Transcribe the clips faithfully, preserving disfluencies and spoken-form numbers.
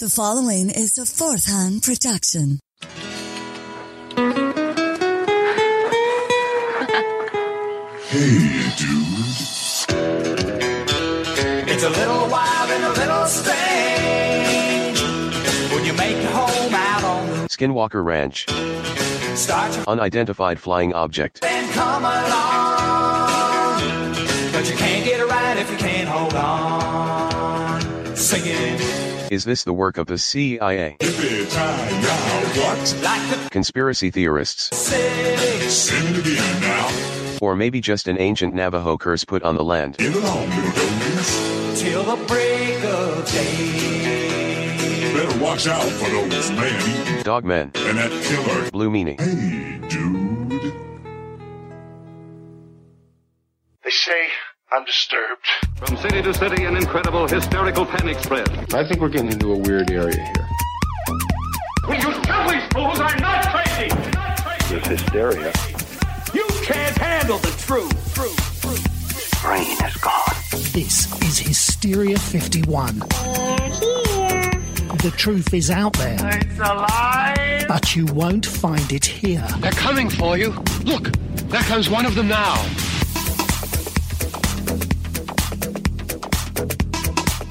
The following is a fourth-hand production. Hey, dude. It's a little wild and a little strange when you make your home out on Skinwalker Ranch. Start your unidentified flying object. Then come along, but you can't get it right if you can't hold on. Sing it. Is this the work of the C I A? What? Like the conspiracy theorists? Send it again now. Or maybe just an ancient Navajo curse put on the land. Get along, little dogies. Till the break of day. Better watch out for those man-eating dogmen and that killer Blue Meanie. Hey, dude. They say I'm disturbed. From city to city, an incredible hysterical panic spread. I think we're getting into a weird area here. Well, you silly fools are not crazy! You're not crazy! There's hysteria. You can't handle the truth! Truth, truth. Brain is gone. This is Hysteria fifty-one. We're here. The truth is out there. It's alive! But you won't find it here. They're coming for you. Look, there comes one of them now.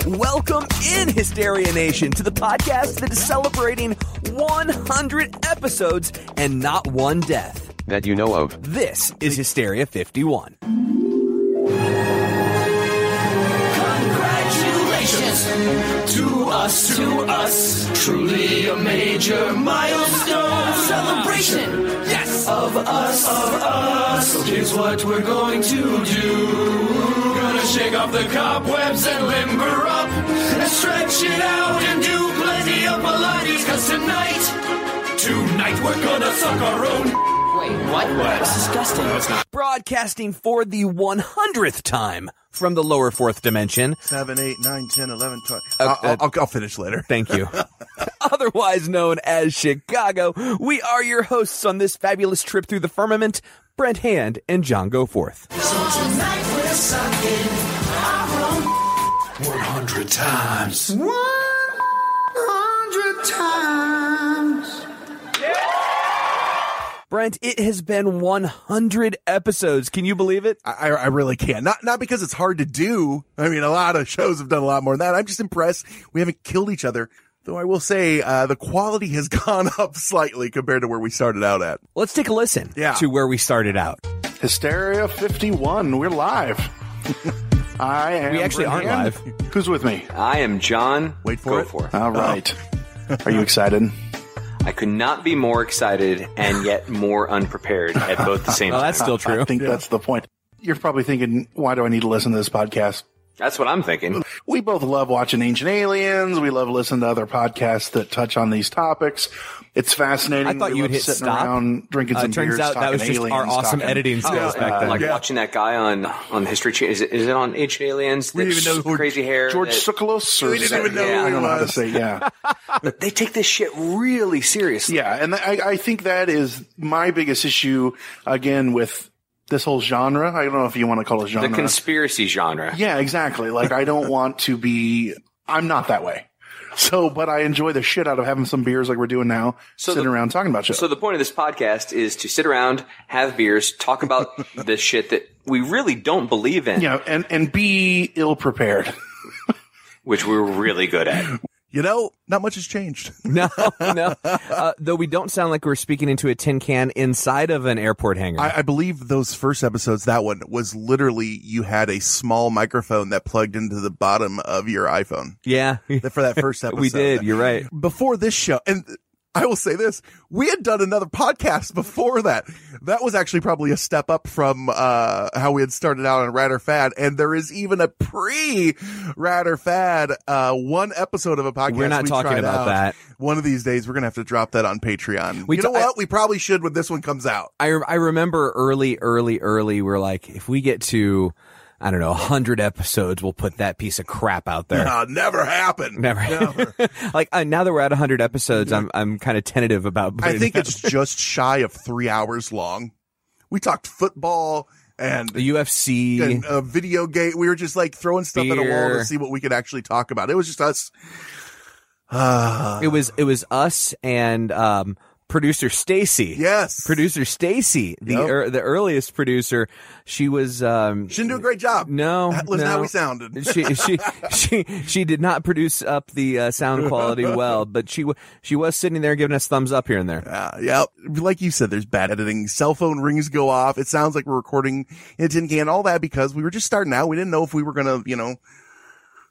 Welcome in, Hysteria Nation, to the podcast that is celebrating one hundred episodes and not one death. That you know of. This is Hysteria fifty-one. Congratulations to us, to us. Truly a major milestone celebration. Yes, of us, of us. So here's what we're going to do. Shake off the cobwebs and limber up and stretch it out and do plenty of Pilates, cause tonight, tonight we're gonna suck our own. Wait, what? What? That's disgusting. No, it's not. Broadcasting for the one hundredth time from the lower fourth dimension. seven, eight, nine, ten, eleven, twelve. Uh, I'll, I'll, I'll finish later. Thank you. Otherwise known as Chicago, we are your hosts on this fabulous trip through the firmament. Brent Hand and John Goforth. So tonight we're sucking our own one hundred times. one hundred times. Yeah. Brent, it has been one hundred episodes. Can you believe it? I, I really can't. Not not because it's hard to do. I mean, a lot of shows have done a lot more than that. I'm just impressed we haven't killed each other. Though I will say uh, the quality has gone up slightly compared to where we started out at. Let's take a listen yeah. to where we started out. Hysteria fifty-one. We're live. I am. We actually Brian. aren't live. Who's with me? I am John. Wait for Go it. For it. All right. Oh. Are you excited? I could not be more excited and yet more unprepared at both the same well, time. That's still true. I think yeah. that's the point. You're probably thinking, why do I need to listen to this podcast? That's what I'm thinking. We both love watching Ancient Aliens. We love listening to other podcasts that touch on these topics. It's fascinating. I thought we you'd hit sitting stop. Around drinking some uh, turns beers, out that was just aliens, our awesome talking. Editing skills oh, back uh, then. Like yeah. watching that guy on, on History Channel. Is, is it on Ancient Aliens? We didn't even know who crazy hair. George Tsoukalos? We didn't even know yeah, who I don't know how to say, yeah. They take this shit really seriously. Yeah, and I, I think that is my biggest issue, again, with this whole genre. I don't know if you want to call it genre. The conspiracy genre. Yeah, exactly. Like, I don't want to be – I'm not that way. So, but I enjoy the shit out of having some beers like we're doing now, so sitting the, around talking about shit. So the point of this podcast is to sit around, have beers, talk about the shit that we really don't believe in. Yeah, and, and be ill-prepared. Which we're really good at. You know, not much has changed. no, no. Uh, though we don't sound like we're speaking into a tin can inside of an airport hangar. I, I believe those first episodes, that one, was literally you had a small microphone that plugged into the bottom of your iPhone. Yeah. For that first episode. We did. You're right. Before this show, and I will say this, we had done another podcast before that. That was actually probably a step up from uh how we had started out on Rat or Fad, and there is even a pre-Rat or Fad uh one episode of a podcast. We're not we talking about out. That. One of these days, we're going to have to drop that on Patreon. We you know t- what? I, we probably should when this one comes out. I, I remember early, early, early, we're like, if we get to, I don't know, one hundred episodes, we'll put that piece of crap out there. No, never happened. Never. never. Like, uh, now that we're at one hundred episodes, I'm I'm kind of tentative about putting I think that it's just shy of three hours long. We talked football and the U F C. And a video game. We were just, like, throwing stuff Beer. At a wall to see what we could actually talk about. It was just us Uh, it was it was us and um, producer Stacy. Yes, producer Stacy, the yep. er, the earliest producer. She was um, she didn't do a great job. No, that was no. how we sounded. she she she she did not produce up the uh, sound quality well, but she she was sitting there giving us thumbs up here and there. Uh, yeah, like you said, there's bad editing. Cell phone rings go off. It sounds like we're recording in a tin can. All that because we were just starting out. We didn't know if we were gonna, you know.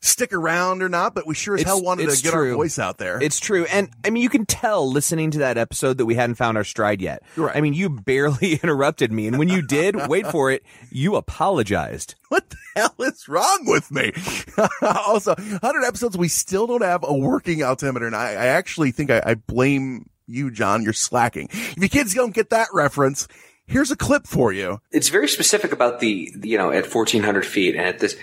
stick around or not, but we sure as it's, hell wanted to get true. our voice out there. It's true. And I mean, you can tell listening to that episode that we hadn't found our stride yet. Right. I mean, you barely interrupted me. And when you did, wait for it, you apologized. What the hell is wrong with me? Also, one hundred episodes, we still don't have a working altimeter. And I, I actually think I, I blame you, John. You're slacking. If you kids don't get that reference, here's a clip for you. It's very specific about the, you know, at fourteen hundred feet and at this.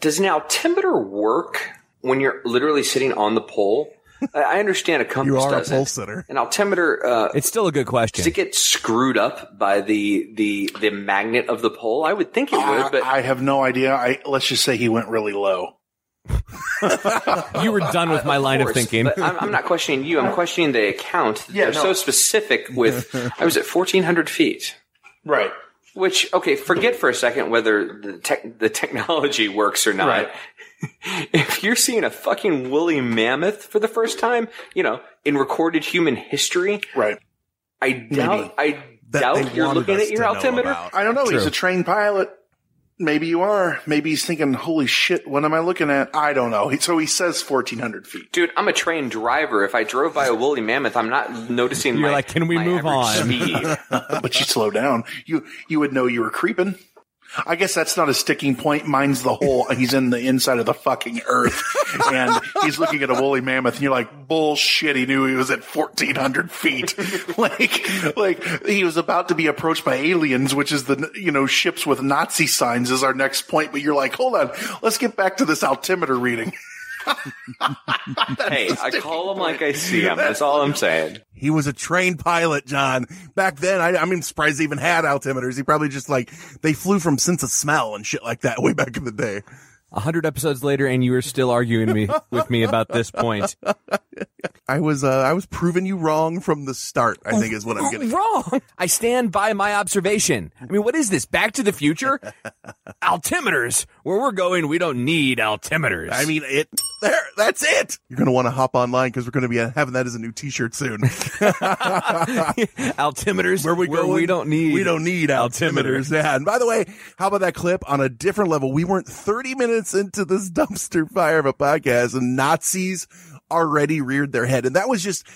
Does an altimeter work when you're literally sitting on the pole? I understand a compass doesn't. You are doesn't. a pole sitter. An altimeter... Uh, it's still a good question. Does it get screwed up by the the, the magnet of the pole? I would think it uh, would, but... I have no idea. I, let's just say he went really low. You were done with my of line course, of thinking. But I'm, I'm not questioning you. I'm questioning the account. Yeah, They're no. so specific with... I was at fourteen hundred feet. Right. Which, okay, forget for a second whether the tech, the technology works or not. Right. If you're seeing a fucking woolly mammoth for the first time, you know, in recorded human history, right? I doubt, Maybe. I doubt you're looking at your altimeter. I don't know. True. He's a trained pilot. Maybe you are. Maybe he's thinking, holy shit, what am I looking at? I don't know. So he says fourteen hundred feet. Dude, I'm a trained driver. If I drove by a woolly mammoth, I'm not noticing You're my, like, can we my move on? Speed. But you slow down. You you would know you were creeping. I guess that's not a sticking point. Mine's the hole. He's in the inside of the fucking earth. And he's looking at a woolly mammoth, and you're like, bullshit, he knew he was at fourteen hundred feet. like, like he was about to be approached by aliens, which is the, you know, ships with Nazi signs is our next point. But you're like, hold on, let's get back to this altimeter reading. Hey, I call him like I see him. That's all I'm saying. He was a trained pilot, John. Back then, I, I'm even surprised they even had altimeters. He probably just like, they flew from sense of smell and shit like that way back in the day. A hundred episodes later, and you were still arguing me with me about this point. I was, uh, I was proving you wrong from the start. I oh, think is what I'm getting. Wrong. I stand by my observation. I mean, what is this? Back to the Future? Altimeters. Where we're going, we don't need altimeters. I mean, it. There. That's it. You're gonna want to hop online because we're gonna be having that as a new T-shirt soon. Altimeters. Where we where going? We don't need. We don't need altimeters. altimeters. Yeah. And by the way, how about that clip on a different level? We weren't thirty minutes into this dumpster fire of a podcast and Nazis already reared their head. And that was just,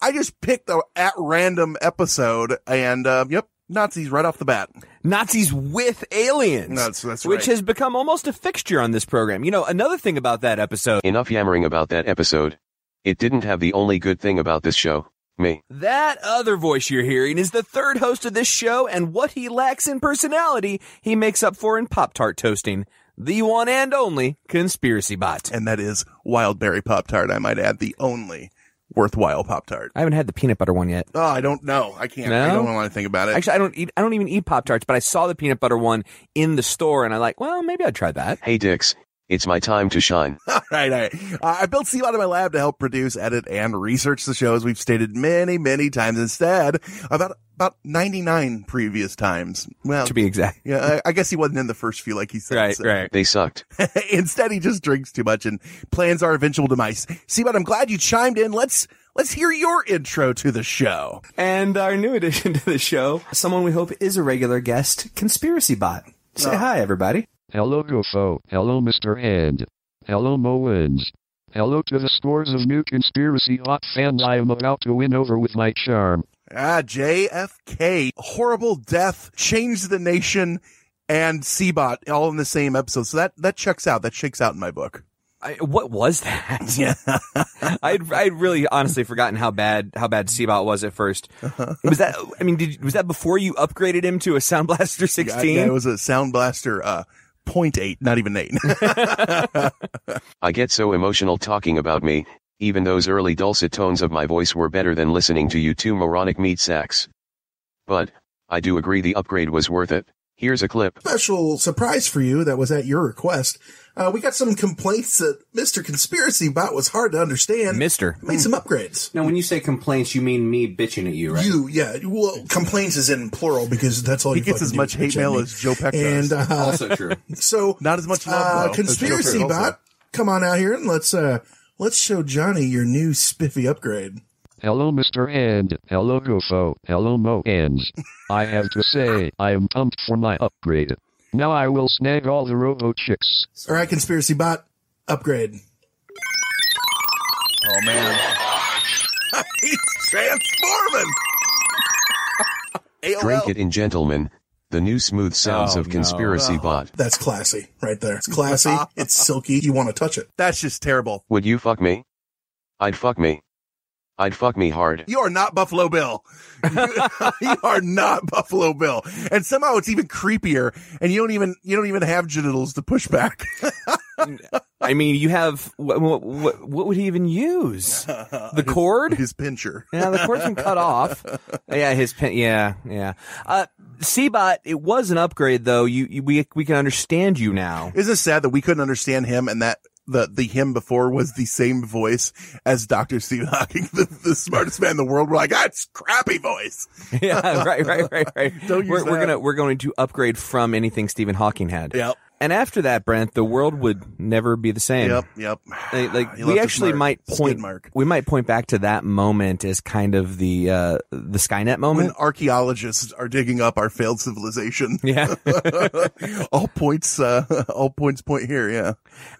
I just picked a at random episode and, uh, yep, Nazis right off the bat. Nazis with aliens. That's, that's right. Which has become almost a fixture on this program. You know, another thing about that episode. Enough yammering about that episode. It didn't have the only good thing about this show. Me. That other voice you're hearing is the third host of this show, and what he lacks in personality, he makes up for in Pop-Tart toasting. The one and only Conspiracy Bot. And that is Wildberry Pop-Tart, I might add. The only worthwhile Pop-Tart. I haven't had the peanut butter one yet. Oh, I don't know. I can't. No? I don't want to think about it. Actually, I don't eat. I don't even eat Pop-Tarts, but I saw the peanut butter one in the store, and I like, well, maybe I'd try that. Hey, Dix. It's my time to shine. All right, all right. Uh, I built Steve out of my lab to help produce, edit, and research the show, as we've stated many, many times. Instead, about about ninety-nine previous times. Well, to be exact. Yeah, I, I guess he wasn't in the first few, like he said. Right, so. right. They sucked. Instead, he just drinks too much and plans our eventual demise. Steve, I'm glad you chimed in. Let's let's hear your intro to the show. And our new addition to the show, someone we hope is a regular guest, Conspiracy Bot. Say oh. hi, everybody. Hello, Gofo. Hello, Mister Ed. Hello, Mullins. Hello to the scores of new Conspiracy Bot fans I am about to win over with my charm. Ah, J F K. Horrible death, Change the Nation, and C-Bot all in the same episode. So that, that checks out. That shakes out in my book. I, what was that? Yeah. I'd, I'd really honestly forgotten how bad, how bad C-Bot was at first. Uh-huh. Was that, I mean, did, was that before you upgraded him to a Sound Blaster sixteen? Yeah, it was a Sound Blaster, uh, point eight, not even eight. I get so emotional talking about me. Even those early dulcet tones of my voice were better than listening to you two moronic meat sacks. But I do agree the upgrade was worth it. Here's a clip. Special surprise for you that was at your request. Uh, we got some complaints that Mister Conspiracy Bot was hard to understand. Mister Made some upgrades. Now, when you say complaints, you mean me bitching at you, right? You, yeah. Well, complaints is in plural because that's all he you gets as much hate mail as Joe Peck does. And, uh, also true. So not as much love. Uh, Conspiracy Bot, come on out here and let's uh, let's show Johnny your new spiffy upgrade. Hello, Mister End. Hello, Gofo. Hello, Mo Ends. I have to say, I am pumped for my upgrade. Now I will snag all the robo chicks. All right, Conspiracy Bot, upgrade. Oh, man. He's transforming. A O L. Drink it in, gentlemen. The new smooth sounds oh, of Conspiracy no. Bot. That's classy right there. It's classy. It's silky. You want to touch it. That's just terrible. Would you fuck me? I'd fuck me. I'd fuck me hard. You are not Buffalo Bill. You are not Buffalo Bill. And somehow it's even creepier and you don't even, you don't even have genitals to push back. I mean, you have, what, what, what would he even use? The cord? His, his pincher. Yeah, the cord's been cut off. Yeah, his pin, yeah, yeah. Uh, C-Bot, it was an upgrade though. You, you, we, we can understand you now. Isn't it sad that we couldn't understand him and that, The, the him before was the same voice as Doctor Stephen Hawking, the, the smartest man in the world. We're like, that's crappy voice. Yeah, right, right, right, right. Don't we're, use that. We're gonna, we're going to upgrade from anything Stephen Hawking had. Yep. And after that, Brent, the world would never be the same. Yep, yep. Like, like we actually might point, we might point back to that moment as kind of the, uh, the Skynet moment. When archaeologists are digging up our failed civilization. Yeah. all points, uh, all points point here. Yeah.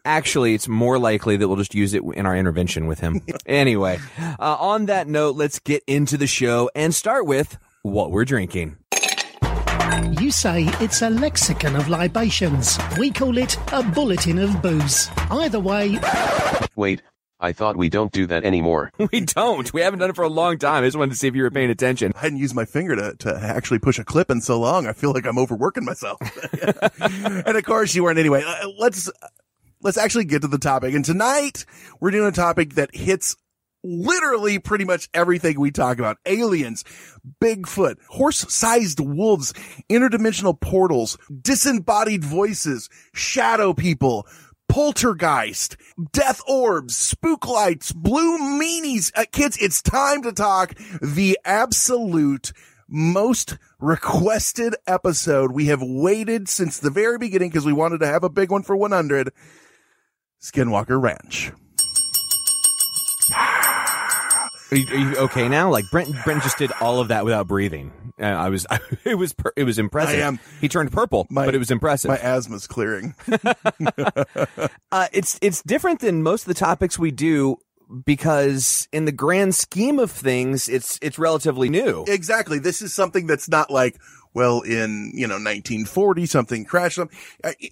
Actually, it's more likely that we'll just use it in our intervention with him. Anyway, uh, on that note, let's get into the show and start with what we're drinking. You say it's a lexicon of libations. We call it a bulletin of booze. Either way... Wait, I thought we don't do that anymore. We don't. We haven't done it for a long time. I just wanted to see if you were paying attention. I hadn't used my finger to, to actually push a clip in so long. I feel like I'm overworking myself. And of course you weren't anyway. Let's, let's actually get to the topic. And tonight we're doing a topic that hits... literally pretty much everything we talk about. Aliens, Bigfoot, horse-sized wolves, interdimensional portals, disembodied voices, shadow people, poltergeist, death orbs, spook lights, blue meanies. Uh, kids, it's time to talk the absolute most requested episode. We have waited since the very beginning because we wanted to have a big one for one hundred. Skinwalker Ranch. Are you, are you okay now? Like Brent, Brent just did all of that without breathing. Uh, I was, I, it was, per, it was impressive. I am. He turned purple, my, but it was impressive. My asthma's clearing. uh, it's, it's different than most of the topics we do because in the grand scheme of things, it's, it's relatively new. Exactly. This is something that's not like, well, in, you know, nineteen forty something crashed.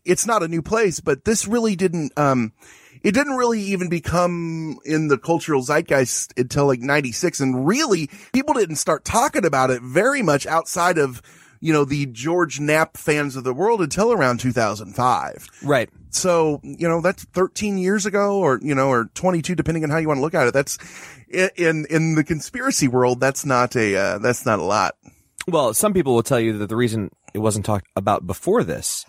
It's not a new place, but this really didn't, um, It didn't really even become in the cultural zeitgeist until like ninety-six. And really, people didn't start talking about it very much outside of, you know, the George Knapp fans of the world until around two thousand five. Right. So, you know, that's thirteen years ago or, you know, or twenty-two, depending on how you want to look at it. That's in, in the conspiracy world. That's not a, uh, that's not a lot. Well, some people will tell you that the reason it wasn't talked about before this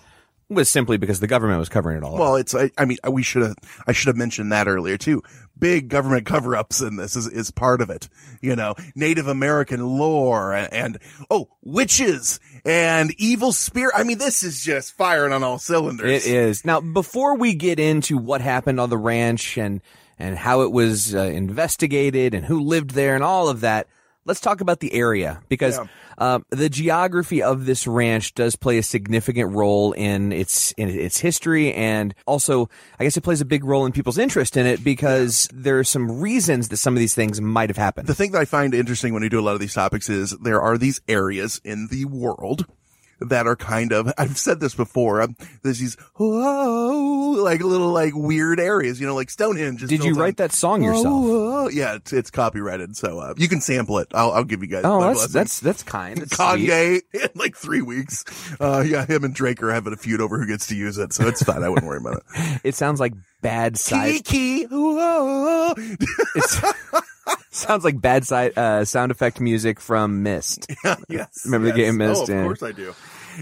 was simply because the government was covering it all up. Well, it's, I, I mean, we should have, I should have mentioned that earlier too. Big government cover ups in this is, is part of it. You know, Native American lore and, and, oh, witches and evil spirit. I mean, this is just firing on all cylinders. It is. Now, before we get into what happened on the ranch and, and how it was uh, investigated and who lived there and all of that, let's talk about the area because yeah. uh, the geography of this ranch does play a significant role in its in its history, and also I guess it plays a big role in people's interest in it because yeah. there are some reasons that some of these things might have happened. The thing that I find interesting when we do a lot of these topics is there are these areas in the world that are kind of, I've said this before, um, there's these, oh, like little, like weird areas, you know, like Stonehenge. Did you write that song yourself? Oh, oh. Yeah, it's, it's copyrighted, so uh, you can sample it. I'll, I'll give you guys oh, my blessing. That's, that's kind. That's Kanye in like three weeks. Uh, yeah, him and Drake are having a feud over who gets to use it, so it's fine. I wouldn't worry about it. It sounds like bad side. Kiki, oh, oh. It's... Sounds like bad side, uh, sound effect music from Myst. Yeah, yes. Remember yes. the game Myst? Oh, of course I do.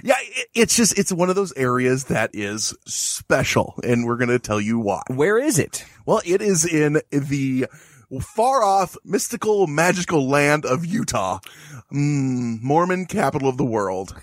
Yeah, it, it's just, it's one of those areas that is special, and we're going to tell you why. Where is it? Well, it is in the far off, mystical, magical land of Utah, mm, Mormon capital of the world.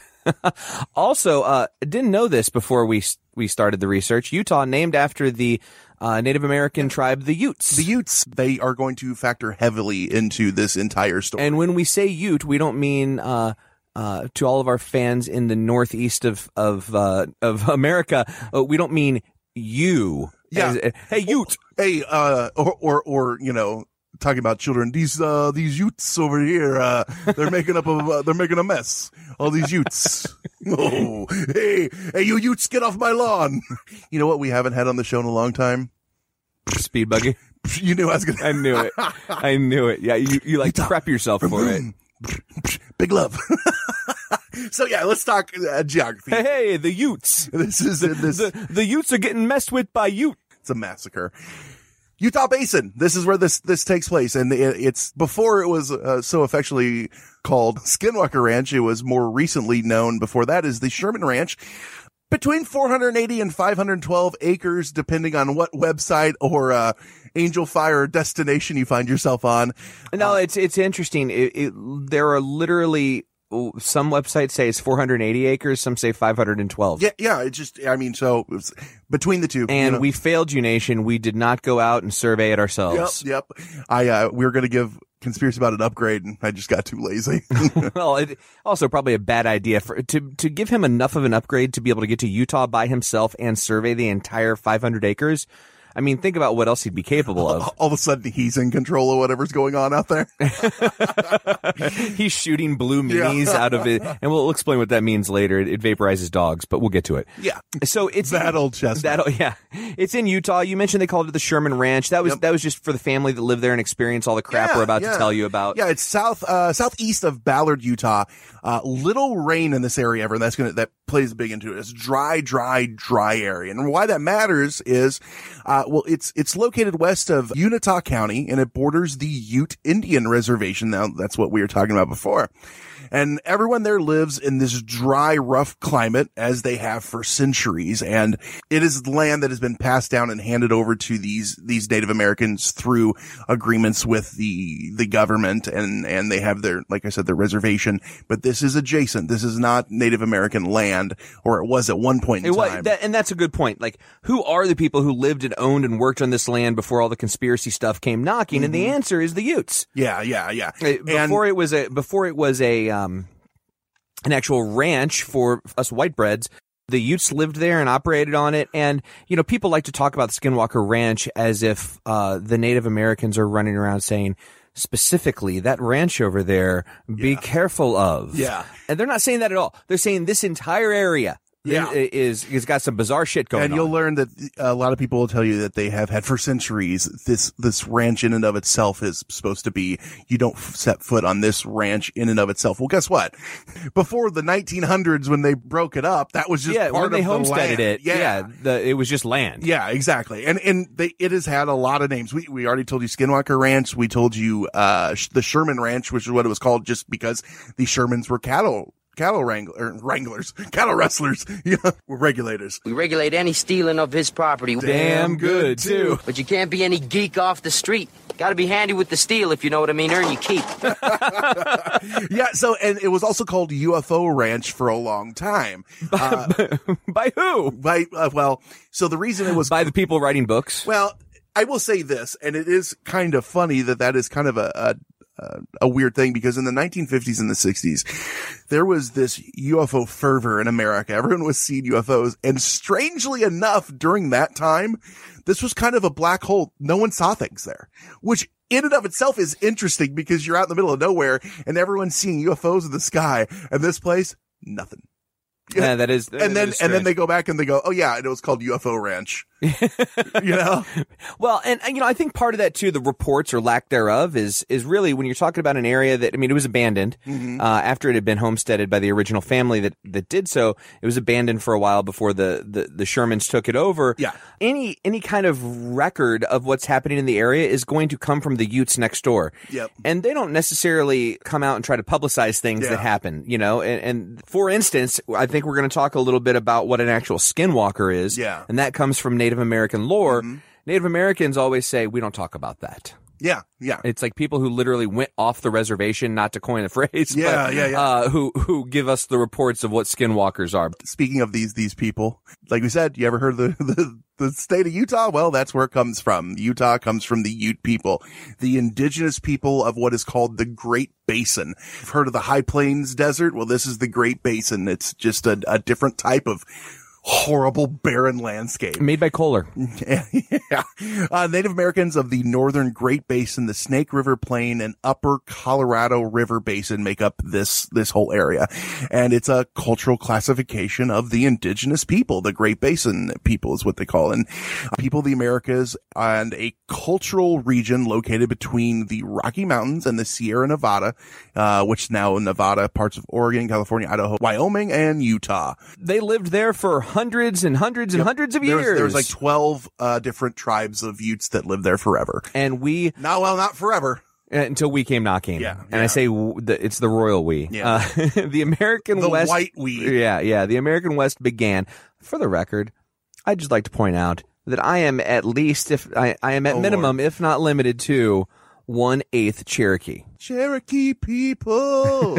Also, uh, didn't know this before we we started the research. Utah, named after the uh, Native American tribe, the Utes. The Utes. They are going to factor heavily into this entire story. And when we say Ute, we don't mean uh, uh, to all of our fans in the northeast of of uh, of America. Uh, we don't mean you. Yeah. As, hey, Ute. Hey, uh, or or or you know. Talking about children, these uh, these Utes over here, uh, they're making up a uh, they're making a mess. All these Utes. Oh, hey, hey, you Utes, get off my lawn! You know what we haven't had on the show in a long time? Speed buggy. You knew I was gonna. I knew it. I knew it. Yeah, you you like prep yourself for it. Big love. So yeah, let's talk uh, geography. Hey, hey, the Utes. This is the, this. The, the Utes are getting messed with by Ute. It's a massacre. Utah Basin. This is where this, this takes place. And it, it's before it was uh, so affectionately called Skinwalker Ranch. It was more recently known before that as the Sherman Ranch. Between four hundred eighty and five hundred twelve acres, depending on what website or, uh, Angel Fire destination you find yourself on. No, uh, it's, it's interesting. It, it, there are literally some websites say it's four hundred eighty acres. Some say five hundred twelve. Yeah. Yeah. It just, I mean, so it's between the two. And you know. We failed you, nation. We did not go out and survey it ourselves. Yep. Yep. I, uh, we were going to give Conspiracy About an upgrade and I just got too lazy. Well, it also probably a bad idea for, to, to give him enough of an upgrade to be able to get to Utah by himself and survey the entire five hundred acres. I mean, think about what else he'd be capable of. All, all of a sudden, he's in control of whatever's going on out there. He's shooting blue minis yeah. out of it. And we'll explain what that means later. It, it vaporizes dogs, but we'll get to it. Yeah. So it's that in, old chestnut. That, yeah. It's in Utah. You mentioned they called it the Sherman Ranch. That was yep. that was just for the family that lived there and experienced all the crap yeah, we're about yeah. to tell you about. Yeah, it's south uh, southeast of Ballard, Utah. Uh, little rain in this area ever, and that's gonna that plays big into it. It's dry, dry, dry area. And why that matters is uh, well, it's it's located west of Uintah County, and it borders the Ute Indian Reservation. Now, that's what we were talking about before. And everyone there lives in this dry, rough climate, as they have for centuries. And it is land that has been passed down and handed over to these these Native Americans through agreements with the the government. And, and they have their, like I said, their reservation. But this is adjacent. This is not Native American land, or it was at one point in it time. Was, that, and that's a good point. Like, who are the people who lived and owned and worked on this land before all the conspiracy stuff came knocking? Mm-hmm. And the answer is the Utes. Yeah, yeah, yeah. Before and, it was a before it was a um, an actual ranch for us white breads. The Utes lived there and operated on it. And, you know, people like to talk about the Skinwalker Ranch as if uh, the Native Americans are running around saying, specifically, that ranch over there, be yeah. careful of. Yeah. And they're not saying that at all. They're saying this entire area. Yeah, is has got some bizarre shit going on. And you'll on. learn that a lot of people will tell you that they have had for centuries. This this ranch in and of itself is supposed to be, you don't set foot on this ranch in and of itself. Well, guess what? Before the nineteen hundreds, when they broke it up, that was just yeah, part when they of homesteaded the land. It. Yeah, yeah the, it was just land. Yeah, exactly. And and they it has had a lot of names. We we already told you Skinwalker Ranch. We told you uh the Sherman Ranch, which is what it was called, just because the Shermans were cattle. Cattle wrangler, wranglers, cattle rustlers, yeah, we're regulators. We regulate any stealing of his property. Damn good, too. But you can't be any geek off the street. Got to be handy with the steal, if you know what I mean. Earn your keep. Yeah, so, and it was also called U F O Ranch for a long time. By, uh, by who? By, uh, well, so the reason it was... By the people writing books? Well, I will say this, and it is kind of funny that that is kind of a... a Uh, a weird thing, because in the nineteen fifties and the sixties, there was this U F O fervor in America. Everyone was seeing U F Os. And strangely enough, during that time, this was kind of a black hole. No one saw things there, which in and of itself is interesting, because you're out in the middle of nowhere and everyone's seeing U F Os in the sky. And this place, nothing. Yeah, that is. That and is then, strange. And then they go back and they go, oh yeah, and it was called U F O Ranch. You know? Well, and, and, you know, I think part of that, too, the reports or lack thereof is is really when you're talking about an area that, I mean, it was abandoned mm-hmm. uh, after it had been homesteaded by the original family that, that did so. It was abandoned for a while before the, the, the Shermans took it over. Yeah. Any, any kind of record of what's happening in the area is going to come from the Utes next door. Yep. And they don't necessarily come out and try to publicize things yeah. that happen, you know? And, and for instance, I think we're going to talk a little bit about what an actual skinwalker is. Yeah. And that comes from Native Native American lore, mm-hmm. Native Americans always say, we don't talk about that. Yeah, yeah. It's like people who literally went off the reservation, not to coin a phrase, yeah, but, yeah, yeah. Uh, who who give us the reports of what skinwalkers are. Speaking of these these people, like we said, you ever heard of the, the, the state of Utah? Well, that's where it comes from. Utah comes from the Ute people, the indigenous people of what is called the Great Basin. You've heard of the High Plains Desert? Well, this is the Great Basin. It's just a, a different type of horrible barren landscape made by Kohler. Yeah. Uh, Native Americans of the northern Great Basin, the Snake River Plain, and upper Colorado River Basin make up this this whole area, and it's a cultural classification of the indigenous people. The Great Basin people is what they call it. And uh, people of the Americas, and a cultural region located between the Rocky Mountains and the Sierra Nevada, uh which now Nevada, parts of Oregon, California, Idaho, Wyoming, and Utah. They lived there for hundreds and hundreds and yep. hundreds of years. There's, there's like twelve uh, different tribes of Utes that lived there forever. And we... No, well, not forever. Until we came knocking. Yeah. And yeah. I say w- the, it's the royal we. Yeah. Uh, the American the West... The white we. Yeah, yeah. The American West began. For the record, I'd just like to point out that I am at least, if I, I am at oh, minimum, Lord. if not limited to, one-eighth Cherokee. Cherokee people.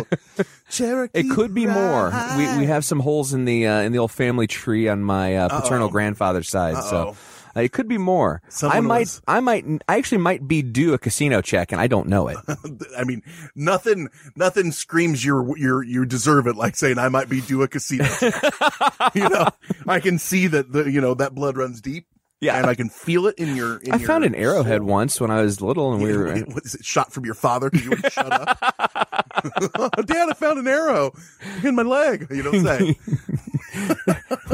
Cherokee. It could be more. We we have some holes in the uh, in the old family tree on my uh, paternal Uh-oh. grandfather's side. Uh-oh. So uh, it could be more. Someone I might was... I might I actually might be due a casino check and I don't know it. I mean, nothing nothing screams you're you're you deserve it like saying I might be due a casino check. You know, I can see that the you know that blood runs deep. Yeah, and I can feel it in your. In I your found an arrowhead soul. once when I was little, and yeah, we were it, what is it, shot from your father because you wouldn't shut up. Dad, I found an arrow in my leg. You don't say.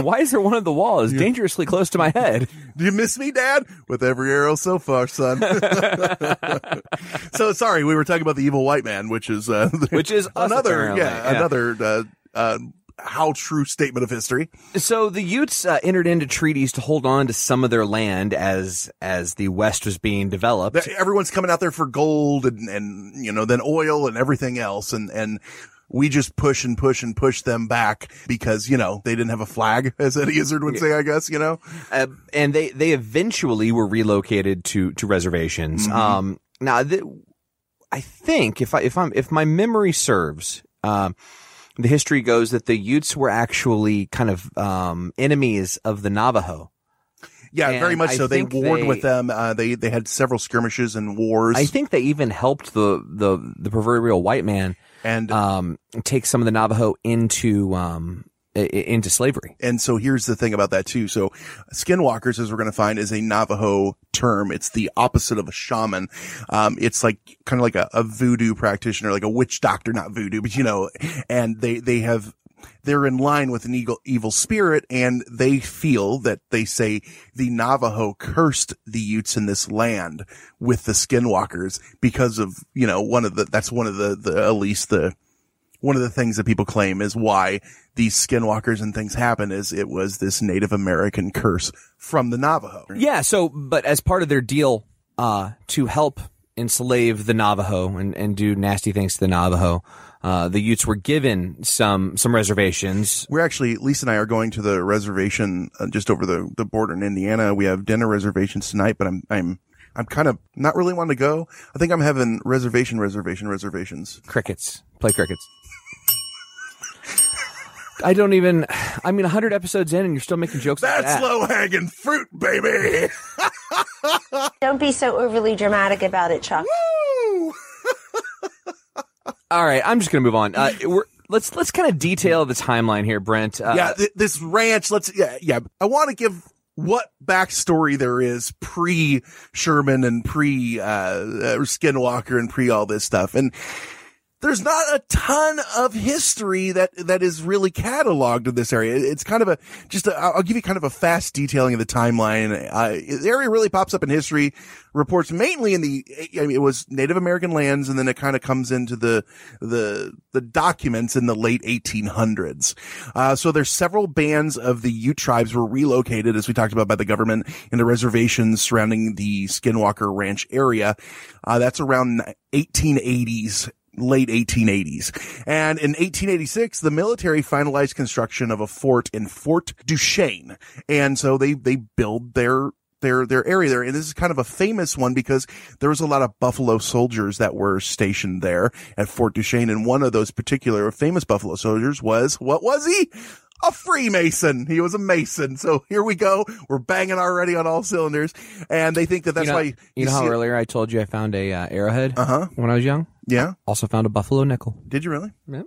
Why is there one on the wall? It's dangerously close to my head. Do you miss me, Dad? With every arrow so far, son. So sorry, we were talking about the evil white man, which is uh, which is another us, yeah, yeah another. Uh, uh, How true statement of history. So the Utes uh, entered into treaties to hold on to some of their land as as the West was being developed. Everyone's coming out there for gold and, and you know, then oil and everything else. And, and we just push and push and push them back because, you know, they didn't have a flag, as Eddie Izzard would say, I guess, you know. Uh, and they, they eventually were relocated to, to reservations. Mm-hmm. Um, now, th- I think if I if I'm if my memory serves – um. The history goes that the Utes were actually kind of um enemies of the Navajo. Yeah, and very much so. They warred with them. Uh, they they had several skirmishes and wars. I think they even helped the the, the proverbial white man and um take some of the Navajo into um into slavery. And so here's the thing about that too. So skinwalkers, as we're going to find, is a Navajo term. It's the opposite of a shaman. Um, it's like kind of like a, a voodoo practitioner, like a witch doctor, not voodoo, but you know, and they, they have, they're in line with an evil, evil spirit, and they feel that they say the Navajo cursed the Utes in this land with the skinwalkers because of, you know, one of the, that's one of the, the, at least the, one of the things that people claim is why these skinwalkers and things happen is it was this Native American curse from the Navajo. Yeah. So, but as part of their deal, uh, to help enslave the Navajo and, and do nasty things to the Navajo, uh, the Utes were given some, some reservations. We're actually, Lisa and I are going to the reservation uh, just over the, the border in Indiana. We have dinner reservations tonight, but I'm, I'm, I'm kind of not really wanting to go. I think I'm having reservation, reservation, reservations. Crickets. Play crickets. I don't even... I mean, one hundred episodes in and you're still making jokes That's like that. That's low-hanging fruit, baby! Don't be so overly dramatic about it, Chuck. Woo! All right, I'm just going to move on. Uh, we're... Let's let's kind of detail the timeline here, Brent. Uh, yeah, th- this ranch, let's... Yeah, yeah. I want to give... what backstory there is pre Sherman and pre uh, Skinwalker and pre all this stuff. And there's not a ton of history that, that is really cataloged in this area. It's kind of a, just a, I'll give you kind of a fast detailing of the timeline. Uh, the area really pops up in history reports mainly in the, I mean, it was Native American lands, and then it kind of comes into the, the, the documents in the late eighteen hundreds. Uh, so there's several bands of the Ute tribes were relocated, as we talked about, by the government into reservations surrounding the Skinwalker Ranch area. Uh, that's around eighteen eighties. Late eighteen eighties. And in eighteen eighty-six, the military finalized construction of a fort in Fort Duchesne. And so they, they build their, their, their area there. And this is kind of a famous one because there was a lot of Buffalo soldiers that were stationed there at Fort Duchesne. And one of those particular famous Buffalo soldiers was, what was he? A Freemason. He was a Mason. So here we go. We're banging already on all cylinders. And they think that that's you know, why. You, you know how earlier I told you I found a uh, arrowhead uh-huh. when I was young? Yeah. Also found a buffalo nickel. Did you really? Yeah.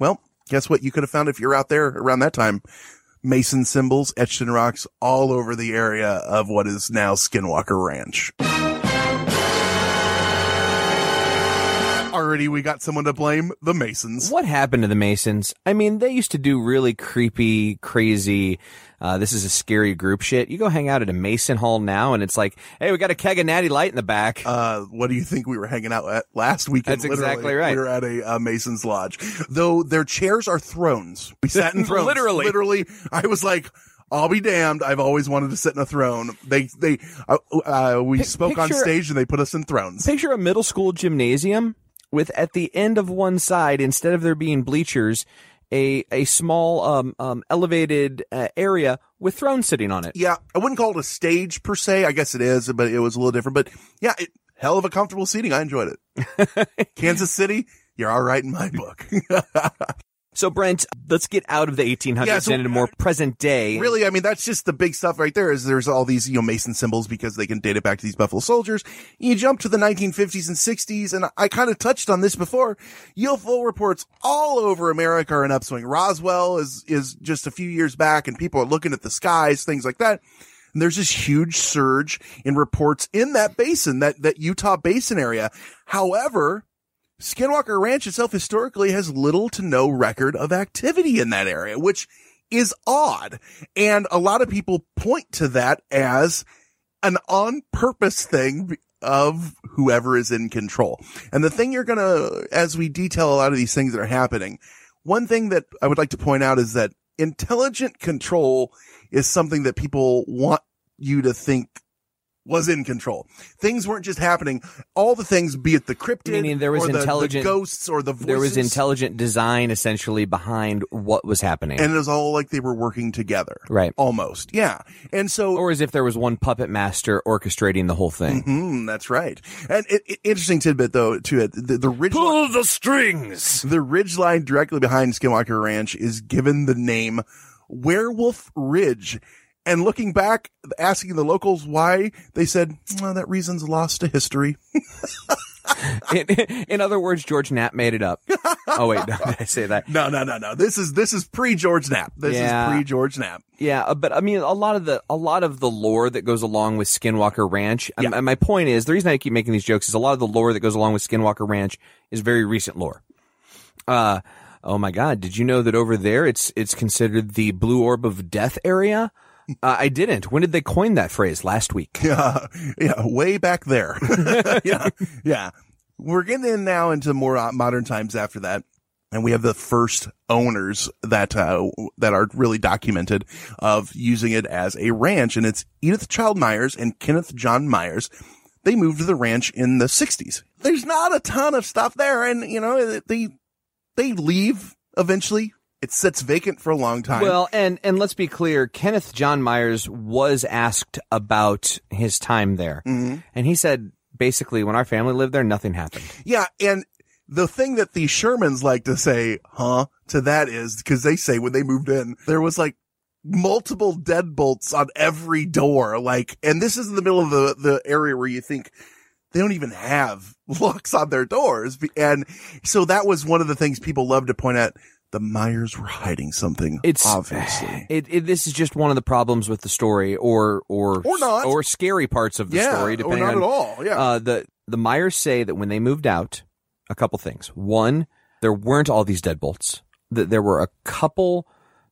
Well, guess what you could have found if you're out there around that time? Mason symbols etched in rocks all over the area of what is now Skinwalker Ranch. Already we got someone to blame, the Masons. What happened to the Masons? I mean, they used to do really creepy, crazy, uh, this is a scary group shit. You go hang out at a Mason hall now, and it's like, hey, we got a keg of Natty Light in the back. Uh, what do you think we were hanging out at last weekend? That's exactly right. We were at a uh, Mason's lodge. Though their chairs are thrones. We sat in thrones. Literally. Literally. I was like... I'll be damned. I've always wanted to sit in a throne. They, they, uh, uh we P- spoke picture, on stage and they put us in thrones. Picture a middle school gymnasium with at the end of one side, instead of there being bleachers, a, a small, um, um, elevated uh, area with thrones sitting on it. Yeah. I wouldn't call it a stage per se. I guess it is, but it was a little different, but yeah, it, hell of a comfortable seating. I enjoyed it. Kansas City, you're all right in my book. So, Brent, let's get out of the eighteen hundreds yeah, so, and into more present day. Really, I mean, that's just the big stuff right there is there's all these, you know, Mason symbols because they can date it back to these Buffalo soldiers. You jump to the nineteen fifties and sixties, and I kind of touched on this before. U F O reports all over America are in upswing. Roswell is, is just a few years back, and people are looking at the skies, things like that. And there's this huge surge in reports in that basin, that, that Utah Basin area. However, Skinwalker Ranch itself historically has little to no record of activity in that area, which is odd. And a lot of people point to that as an on-purpose thing of whoever is in control. And the thing you're going to, as we detail a lot of these things that are happening, one thing that I would like to point out is that intelligent control is something that people want you to think was in control. Things weren't just happening. All the things, be it the cryptid, I mean, there was or the, intelligent, the ghosts or the voices. There was intelligent design essentially behind what was happening. And it was all like they were working together. Right. Almost. Yeah. And so. Or as if there was one puppet master orchestrating the whole thing. Mm-hmm, that's right. And it, it, interesting tidbit though, too. The, the ridge Pull line, the strings! The ridgeline directly behind Skinwalker Ranch is given the name Werewolf Ridge. And looking back, asking the locals why, they said, well, that reason's lost to history. in, in other words, George Knapp made it up. Oh, wait, no, did I say that? No, no, no, no. This is, this is pre-George Knapp. This yeah. is pre-George Knapp. Yeah, but I mean, a lot of the, a lot of the lore that goes along with Skinwalker Ranch, yeah. and, and my point is, the reason I keep making these jokes is a lot of the lore that goes along with Skinwalker Ranch is very recent lore. Uh, oh my God, did you know that over there it's, it's considered the Blue Orb of Death area? Uh, I didn't. When did they coin that phrase? Last week. Yeah, yeah, way back there. yeah, yeah. We're getting in now into more modern times after that, and we have the first owners that uh, that are really documented of using it as a ranch, and it's Edith Child Myers and Kenneth John Myers. They moved to the ranch in the sixties. There's not a ton of stuff there, and you know they they leave eventually. It sits vacant for a long time. Well, and, and let's be clear, Kenneth John Myers was asked about his time there. Mm-hmm. And he said, basically, when our family lived there, nothing happened. Yeah, and the thing that the Shermans like to say, huh, to that is, because they say when they moved in, there was like multiple deadbolts on every door. Like, and this is in the middle of the, the area where you think, they don't even have locks on their doors. And so that was one of the things people love to point at. The Myers were hiding something, it's, obviously. It, it, this is just one of the problems with the story, or or or, not. or scary parts of the yeah, story, depending or not on, at all. Yeah, uh, the the Myers say that when they moved out, a couple things. One, there weren't all these deadbolts. There were a couple,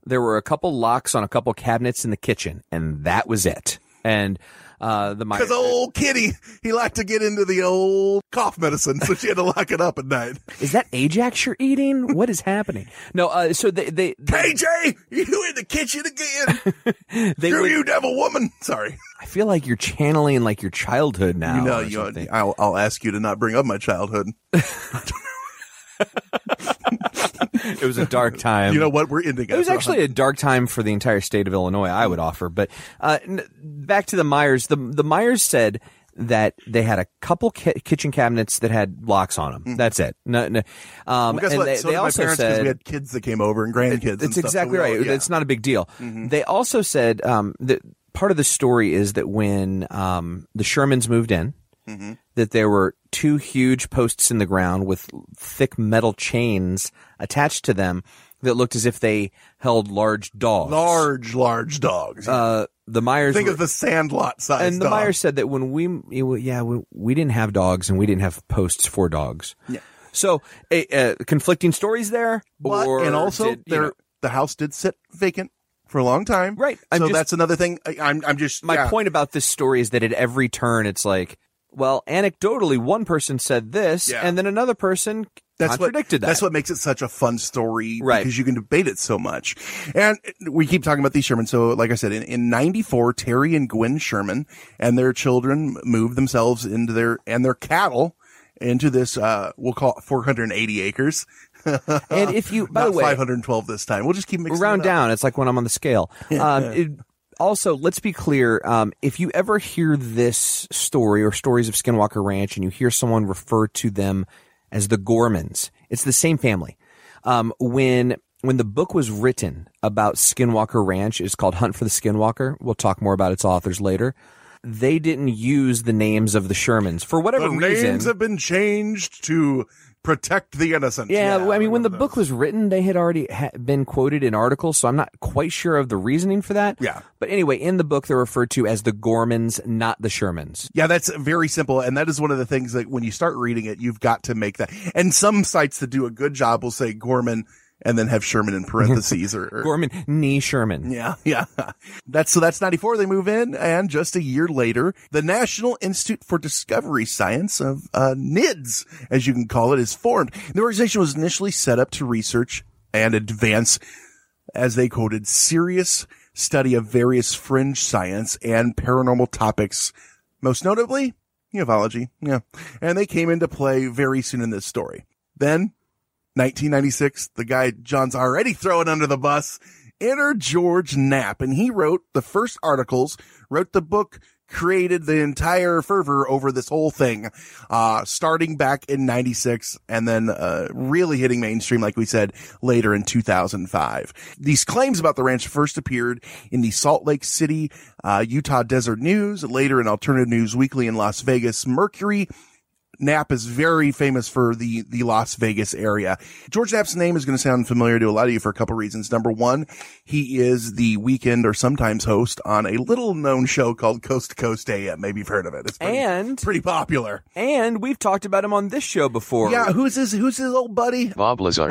there were a couple locks on a couple cabinets in the kitchen, and that was it. And uh, the because old Kitty, he liked to get into the old cough medicine, so she had to lock it up at night. Is that Ajax you're eating? What is happening? No, uh, so they, they, they K J, you in the kitchen again? they Do would, you devil woman? Sorry, I feel like you're channeling like your childhood now. You know, you, I'll, I'll ask you to not bring up my childhood. It was a dark time. You know what? We're ending it. It was actually a dark time for the entire state of Illinois, I would offer. But uh, back to the Myers. The, the Myers said that they had a couple ki- kitchen cabinets that had locks on them. Mm. That's it. No, no. Um, well, guess and what? They, so they also my parents, said we had kids that came over and grandkids. That's and stuff, exactly so right. All, yeah. It's not a big deal. Mm-hmm. They also said um, that part of the story is that when um, the Shermans moved in, mm-hmm. that there were two huge posts in the ground with thick metal chains attached to them that looked as if they held large dogs. Large, large dogs. Yeah. Uh, the Myers think were, of the Sandlot size. And the dog. Myers said that when we, yeah, we, we didn't have dogs and we didn't have posts for dogs. Yeah. So, a, a conflicting stories there. But, or and also, did, there, the house did sit vacant for a long time. Right. I'm so just, that's another thing. I, I'm, I'm just my yeah. point about this story is that at every turn, it's like. Well, anecdotally, one person said this, yeah. and then another person that's contradicted what, that. That's what makes it such a fun story, right? Because you can debate it so much. And we keep talking about these Sherman. So, like I said, in, in ninety-four, Terry and Gwen Sherman and their children moved themselves into their and their cattle into this. Uh, we'll call it four hundred eighty acres. And if you, by the way, five hundred twelve this time, we'll just keep mixing round it up. down. It's like when I'm on the scale. Um, it, Also, let's be clear, um, if you ever hear this story or stories of Skinwalker Ranch and you hear someone refer to them as the Gormans, it's the same family. Um, when when the book was written about Skinwalker Ranch, it's called Hunt for the Skinwalker. We'll talk more about its authors later. They didn't use the names of the Shermans for whatever the reason. The names have been changed to protect the innocent. Yeah, yeah I mean, when the those. book was written, they had already ha- been quoted in articles, so I'm not quite sure of the reasoning for that. Yeah. But anyway, in the book, they're referred to as the Gormans, not the Shermans. Yeah, that's very simple, and that is one of the things that when you start reading it, you've got to make that. And some sites that do a good job will say Gorman and then have Sherman in parentheses. or, or Gorman, knee Sherman. Yeah, yeah. That's So that's ninety-four. They move in, and just a year later, the National Institute for Discovery Science, of uh, N I D S, as you can call it, is formed. The organization was initially set up to research and advance, as they quoted, serious study of various fringe science and paranormal topics, most notably ufology. Yeah. And they came into play very soon in this story. Then nineteen ninety-six, the guy John's already throwing under the bus, enter George Knapp, and he wrote the first articles, wrote the book, created the entire fervor over this whole thing, uh, starting back in ninety-six and then uh, really hitting mainstream, like we said, later in two thousand five. These claims about the ranch first appeared in the Salt Lake City, uh, Utah Desert News, later in Alternative News Weekly in Las Vegas, Mercury. Knapp is very famous for the, the Las Vegas area. George Knapp's name is going to sound familiar to a lot of you for a couple reasons. Number one, he is the weekend or sometimes host on a little known show called Coast to Coast A M. Maybe you've heard of it. It's pretty, and, pretty popular. And we've talked about him on this show before. Yeah, who's his, who's his old buddy? Bob Lazar.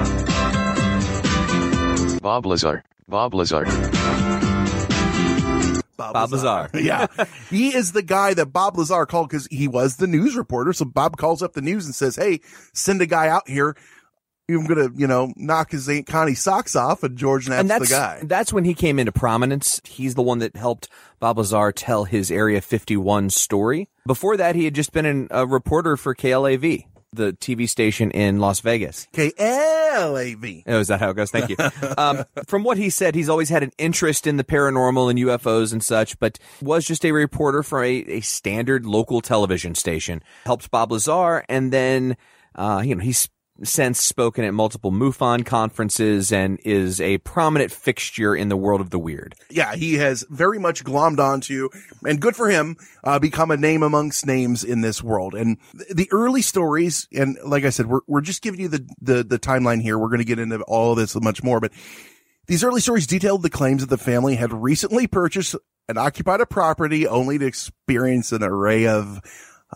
Bob Lazar. Bob Lazar. Bob, Bob Lazar. Lazar. Yeah. He is the guy that Bob Lazar called because he was the news reporter. So Bob calls up the news and says, hey, send a guy out here. I'm going to, you know, knock his Aunt Connie's socks off. And George Knapp's and that's, the guy. That's when he came into prominence. He's the one that helped Bob Lazar tell his Area fifty-one story. Before that, he had just been an, a reporter for K L A V, the T V station in Las Vegas. K L A V. Oh, is that how it goes? Thank you. Um, from what he said, he's always had an interest in the paranormal and U F Os and such, but was just a reporter for a, a standard local television station. Helped Bob Lazar, and then uh, you know he's since spoken at multiple MUFON conferences and is a prominent fixture in the world of the weird. Yeah, he has very much glommed onto, and good for him, uh, become a name amongst names in this world. And th- the early stories, and like I said, we're we're just giving you the, the, the timeline here. We're going to get into all this much more, but these early stories detailed the claims that the family had recently purchased and occupied a property only to experience an array of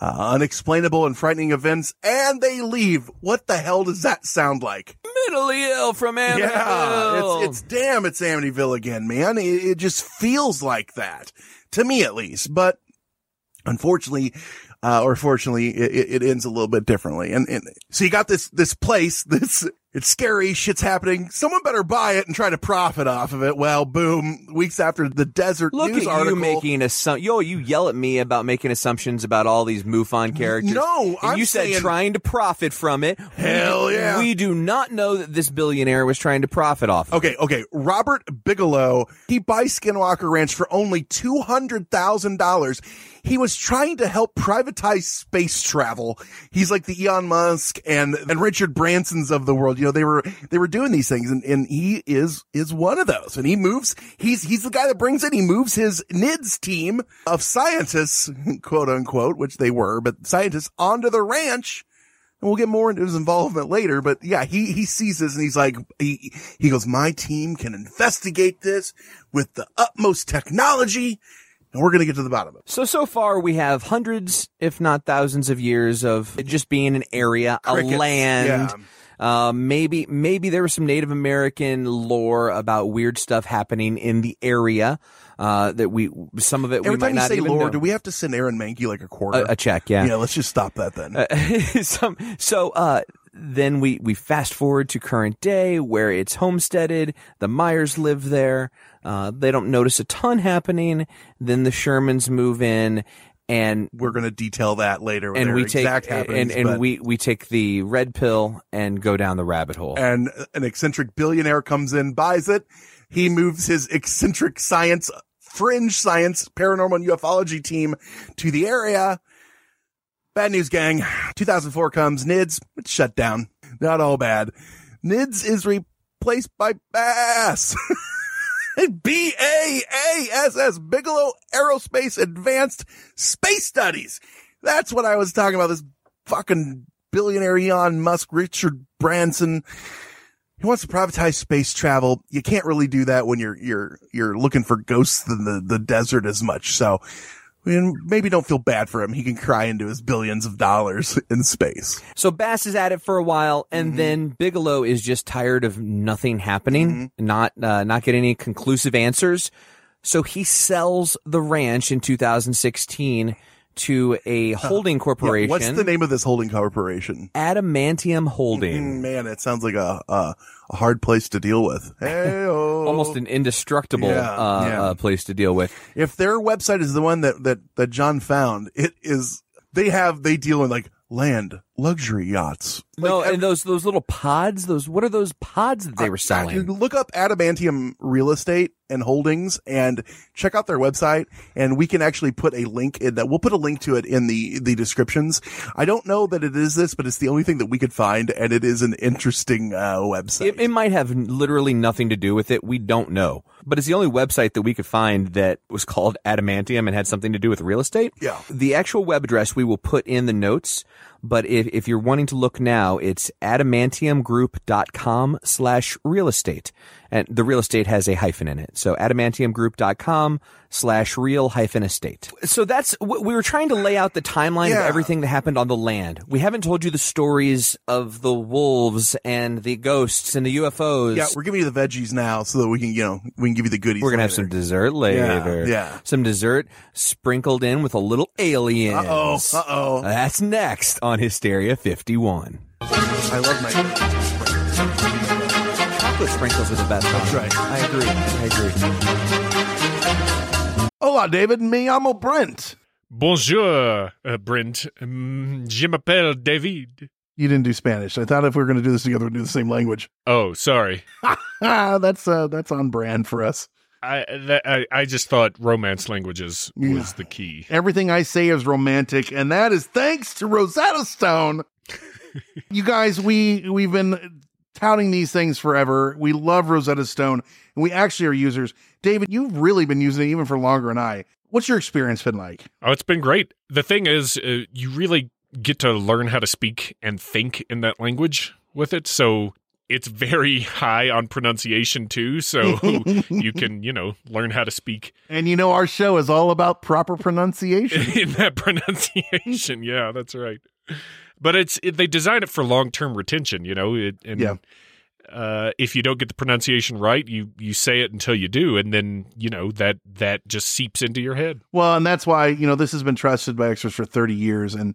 uh, unexplainable and frightening events, and they leave. What the hell does that sound like? Mentally ill from Amityville. Yeah, it's, it's damn, it's Amityville again, man. It, it just feels like that, to me at least. But unfortunately, uh, or fortunately, it, it ends a little bit differently. And, and so you got this this place, this it's scary, shit's happening. Someone better buy it and try to profit off of it. Well, boom, weeks after the Desert Look News article. Look at you making assumptions. Yo, you yell at me about making assumptions about all these MUFON characters. No, I'm And you saying, said trying to profit from it. Hell we, yeah. We do not know that this billionaire was trying to profit off of okay, it. Okay, okay. Robert Bigelow, he buys Skinwalker Ranch for only two hundred thousand dollars. He was trying to help privatize space travel. He's like the Elon Musk and, and Richard Bransons of the world. You know, they were, they were doing these things, and, and he is, is one of those. And he moves, he's, he's the guy that brings it. He moves his N I D S team of scientists, quote unquote, which they were, but scientists onto the ranch. And we'll get more into his involvement later, but yeah, he, he sees this and he's like, he, he goes, my team can investigate this with the utmost technology. And we're going to get to the bottom of it. So, so far we have hundreds, if not thousands of years of it just being an area, Crickets, a land. Yeah. Uh, maybe, maybe there was some Native American lore about weird stuff happening in the area. Uh, that we, some of it Every we might not even Every time you say lore, do we have to send Aaron Mankey like a quarter? A, a check, yeah. Yeah, let's just stop that then. Uh, some, so, uh, then we, we fast forward to current day where it's homesteaded. The Myers live there. Uh, they don't notice a ton happening. Then the Shermans move in, and we're going to detail that later. When and we take, exact happenings, and, and we, we take the red pill and go down the rabbit hole. And an eccentric billionaire comes in, buys it. He moves his eccentric science, fringe science, paranormal and ufology team to the area. Bad news, gang. two thousand four comes. N I D S, it's shut down. Not all bad. N I D S is replaced by Bass. B A A S S, Bigelow Aerospace Advanced Space Studies. That's what I was talking about. This fucking billionaire Elon Musk, Richard Branson. He wants to privatize space travel. You can't really do that when you're, you're, you're looking for ghosts in the, the desert as much. So. And maybe don't feel bad for him. He can cry into his billions of dollars in space. So Bass is at it for a while, and mm-hmm. then Bigelow is just tired of nothing happening, mm-hmm. not uh, not getting any conclusive answers. So he sells the ranch in two thousand sixteen to a holding corporation. Yeah, what's the name of this holding corporation? Adamantium Holding. Man, it sounds like a a, a hard place to deal with. Hey-o. Almost an indestructible yeah, uh, yeah. Uh, place to deal with. If their website is the one that, that, that John found, it is. They have they deal in like land, luxury yachts. Like, no, and those those little pods. Those what are those pods that they were selling? Uh, look up Adamantium Real Estate and Holdings and check out their website. And we can actually put a link in that. We'll put a link to it in the the descriptions. I don't know that it is this, but it's the only thing that we could find, and it is an interesting uh, website. It, it might have literally nothing to do with it. We don't know, but it's the only website that we could find that was called Adamantium and had something to do with real estate. Yeah, the actual web address we will put in the notes. But if, if you're wanting to look now, it's adamantiumgroup.com slash real estate. And the real estate has a hyphen in it. So adamantiumgroup.com slash real hyphen estate. So that's, we were trying to lay out the timeline yeah. of everything that happened on the land. We haven't told you the stories of the wolves and the ghosts and the U F Os. Yeah, we're giving you the veggies now so that we can, you know, we can give you the goodies. We're going to have some dessert later. Yeah, yeah. Some dessert sprinkled in with a little alien. Uh-oh, uh-oh. That's next on Hysteria fifty-one. I love my... Chocolate sprinkles are the best. That's right. I agree. I agree. Hola, David. Me amo Brent. Bonjour, uh, Brent. Um, je m'appelle David. You didn't do Spanish. I thought if we were going to do this together, we'd do the same language. Oh, sorry. that's uh, that's on brand for us. I, that, I I just thought romance languages yeah. was the key. Everything I say is romantic, and that is thanks to Rosetta Stone. You guys, we we've been touting these things forever. We love Rosetta Stone, and we actually are users. David, you've really been using it even for longer than I. What's your experience been like? Oh, it's been great. The thing is, uh, you really get to learn how to speak and think in that language with it. So it's very high on pronunciation too, so you can, you know, learn how to speak. And you know, our show is all about proper pronunciation. In that pronunciation, yeah, that's right. But it's it, they design it for long-term retention, you know, it, and yeah. Uh, if you don't get the pronunciation right, you, you say it until you do. And then, you know, that, that just seeps into your head. Well, and that's why, you know, this has been trusted by experts for thirty years, and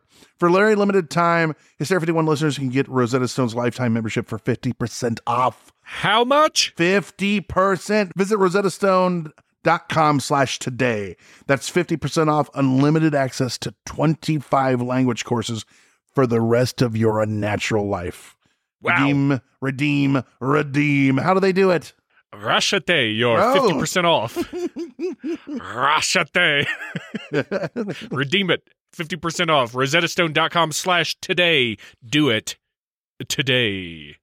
For a very limited time, Hysteria fifty-one listeners can get Rosetta Stone's lifetime membership for fifty percent off. How much? fifty percent. Visit rosettastone.com slash today. That's fifty percent off unlimited access to twenty-five language courses for the rest of your unnatural life. Wow. Redeem, redeem, redeem. How do they do it? Rashate, you're oh. fifty percent off. Rashate. Redeem it. fifty percent off. rosettastone.com slash today. Do it today.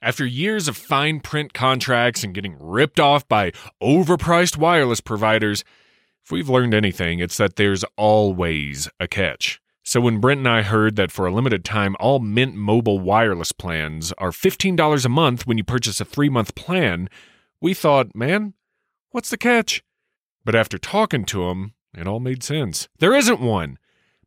After years of fine print contracts and getting ripped off by overpriced wireless providers, if we've learned anything, it's that there's always a catch. So when Brent and I heard that for a limited time, all Mint Mobile wireless plans are fifteen dollars a month when you purchase a three-month plan, we thought, man, what's the catch? But after talking to them, it all made sense. There isn't one.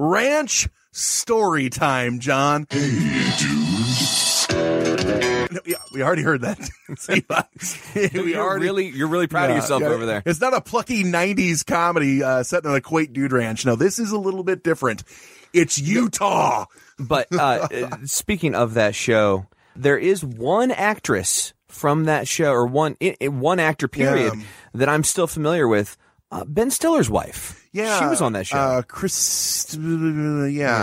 Ranch story time, John. Hey, dude. No, yeah, we already heard that. See, we you're, already, really, you're really proud yeah, of yourself yeah, over there. It's not a plucky nineties comedy uh, set on a quaint dude ranch. No, this is a little bit different. It's Utah. But uh, speaking of that show, there is one actress from that show, or one, one actor period, yeah. that I'm still familiar with. Uh, Ben Stiller's wife. Yeah. She was on that show. Uh, Chris. Yeah.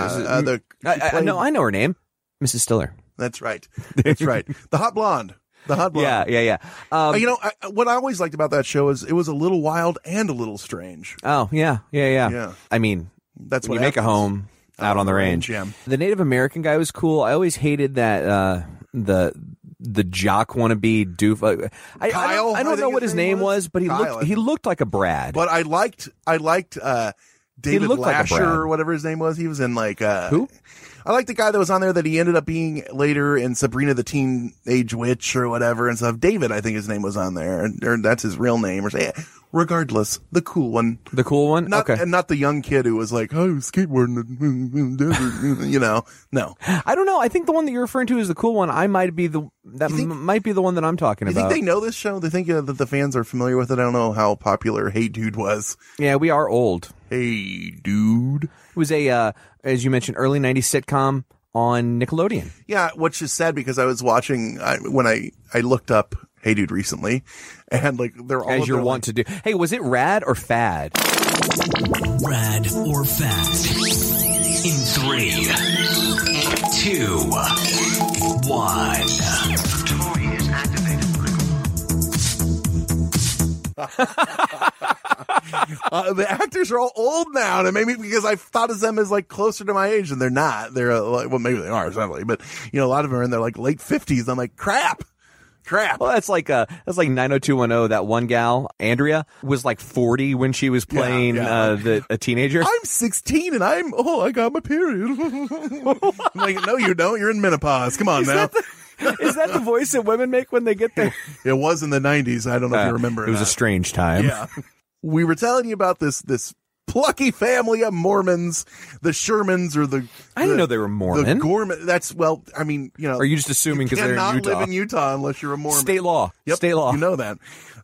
Uh, the, I, I, no, I know her name. Missus Stiller. That's right. That's right. The hot blonde. The hot blonde. Yeah, yeah, yeah. Um, uh, you know, I, what I always liked about that show is it was a little wild and a little strange. Oh, yeah, yeah, yeah. yeah. I mean, that's when what you happens. Make a home out um, on the range. Yeah. The Native American guy was cool. I always hated that uh, the... the jock wannabe doof. Uh, I, Kyle, I don't, I don't I know what his name was, was but he Kyle, looked he looked like a Brad. But I liked I liked uh, David Lasher like or whatever his name was. He was in like uh, who? I like the guy that was on there that he ended up being later in Sabrina the Teenage Witch or whatever and stuff. David, I think his name was on there, or that's his real name. Or yeah, regardless, the cool one, the cool one, not, okay, and not the young kid who was like, "Oh, skateboarding," you know. No, I don't know. I think the one that you're referring to is the cool one. I might be the that think, m- might be the one that I'm talking you about. You think they know this show? They think uh, that the fans are familiar with it. I don't know how popular Hey Dude was. Yeah, we are old. Hey Dude, it was a uh, as you mentioned early nineties sitcom on Nickelodeon. Yeah, which is sad because I was watching I, when I I looked up Hey Dude recently, and like they're all as you want like, to do. Hey, was it rad or fad? Rad or fad? In three, two, one. Tori is activated. Uh, the actors are all old now, and it made me because I thought of them as like closer to my age, and they're not. They're uh, like, well, maybe they are, certainly, but you know, a lot of them are in their like late fifties. I'm like, crap, crap. Well, that's like uh, that's like nine oh two one oh. That one gal, Andrea, was like forty when she was playing yeah, yeah. Uh, the a teenager. I'm sixteen, and I'm oh, I got my period. I'm like, no, you don't. You're in menopause. Come on Is now. Is that the voice that women make when they get there? It was in the nineties. I don't know uh, if you remember. It was not. A strange time. Yeah. We were telling you about this this plucky family of Mormons, the Shermans, or the I didn't the, know they were Mormon. The Gorman. That's well, I mean, you know. Are you just assuming because they're in Utah? You cannot live in Utah unless you're a Mormon. State law. Yep, state law. You know that.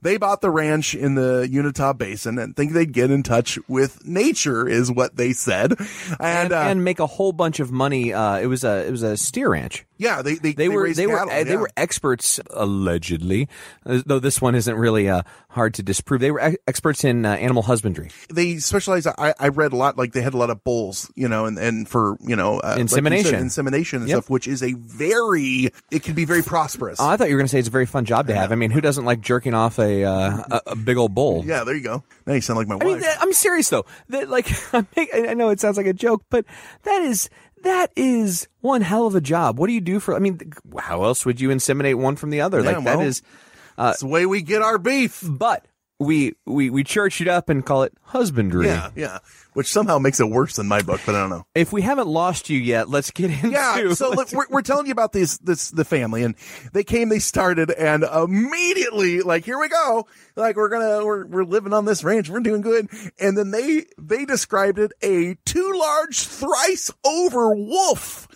They bought the ranch in the Uintah Basin and think they'd get in touch with nature, is what they said, and and, uh, and make a whole bunch of money. Uh, it was a it was a steer ranch. Yeah, they they, they, they were they cattle, were yeah. they were experts allegedly, though this one isn't really uh, hard to disprove. They were experts in uh, animal husbandry. They specialized. I, I read a lot. Like they had a lot of bulls, you know, and, and for you know uh, insemination, like you said, insemination and yep. stuff, which is a very it can be very prosperous. Oh, I thought you were going to say it's a very fun job to have. Yeah. I mean, who doesn't like jerking off a A, uh, a big old bowl. Yeah, there you go. Now you sound like my wife. I mean, I'm serious though. That, like, I know it sounds like a joke, but that is that is one hell of a job. What do you do for? I mean, how else would you inseminate one from the other? Yeah, like well, that is. Uh, that's the way we get our beef. But we we we church it up and call it husbandry. Yeah, yeah. Which somehow makes it worse than my book, but I don't know. If we haven't lost you yet, let's get into. Yeah, so look, we're, we're telling you about this, this, the family, and they came, they started, and immediately, like, here we go, like we're gonna, we're, we're living on this ranch, we're doing good, and then they, they described it a too large, thrice over wolf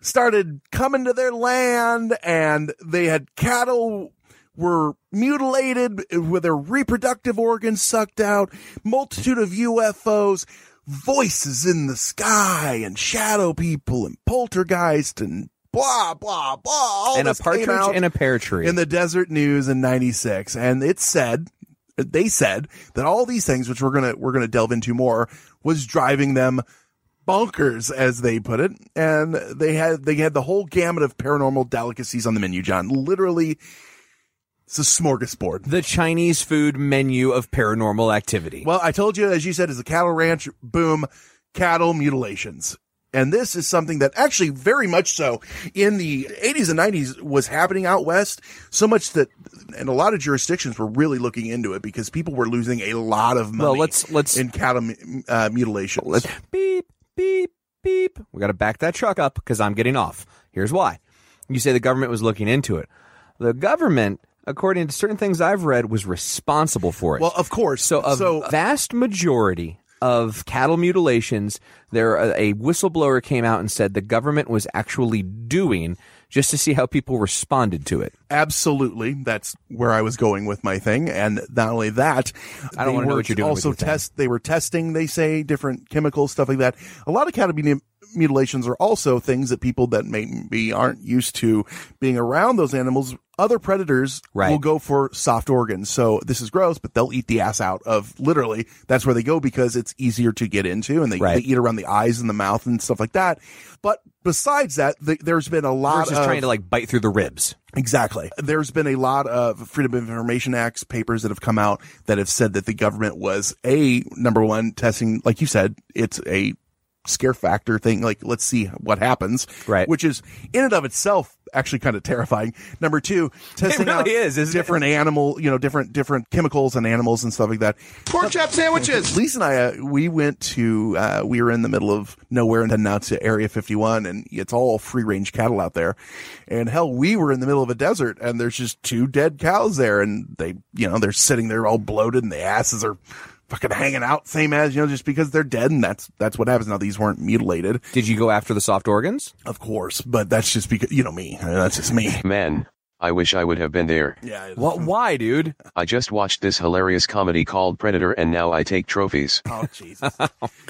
started coming to their land, and they had cattle. Were mutilated with their reproductive organs sucked out, multitude of U F Os, voices in the sky, and shadow people, and poltergeist, and blah, blah, blah. All and a partridge and a pear tree. In the Desert News in ninety-six. And it said, they said that all these things, which we're going to, we're going to delve into more, was driving them bonkers, as they put it. And they had, they had the whole gamut of paranormal delicacies on the menu, John. Literally. It's a smorgasbord. The Chinese food menu of paranormal activity. Well, I told you, as you said, is a cattle ranch, boom, cattle mutilations. And this is something that actually very much so in the eighties and nineties was happening out west, so much that and a lot of jurisdictions were really looking into it because people were losing a lot of money well, let's, let's, in cattle uh, mutilations. Let's, beep, beep, beep. We got to back that truck up because I'm getting off. Here's why. You say the government was looking into it. The government... according to certain things I've read, was responsible for it. Well, of course. So a so, uh, vast majority of cattle mutilations, there a whistleblower came out and said the government was actually doing just to see how people responded to it. Absolutely. That's where I was going with my thing. And not only that, I don't want to know what you're doing also with your test, they were testing, they say, different chemicals, stuff like that. A lot of cattle mutilations. Mutilations are also things that people that maybe aren't used to being around those animals, other predators right. will go for soft organs. So this is gross, but they'll eat the ass out of literally. That's where they go because it's easier to get into and they, right. they eat around the eyes and the mouth and stuff like that. But besides that, the, there's been a lot Versus of trying to like bite through the ribs. Exactly. There's been a lot of Freedom of Information Acts papers that have come out that have said that the government was a number one testing, like you said, it's a scare factor thing, like let's see what happens, right? Which is in and of itself actually kind of terrifying. Number two, testing really out is, different it? animal, you know, different different chemicals and animals and stuff like that. Pork chop sandwiches. Lisa and I, uh, we went to, uh, we were in the middle of nowhere and then now to Area fifty-one, and it's all free range cattle out there. And hell, we were in the middle of a desert, and there's just two dead cows there, and they, you know, they're sitting there all bloated, and the asses are fucking hanging out, same as, you know, just because they're dead, and that's that's what happens. Now, these weren't mutilated. Did you go after the soft organs? Of course, but that's just because, you know me, that's just me. Man, I wish I would have been there. Yeah. What? Why, dude? I just watched this hilarious comedy called Predator, and now I take trophies. Oh, Jesus.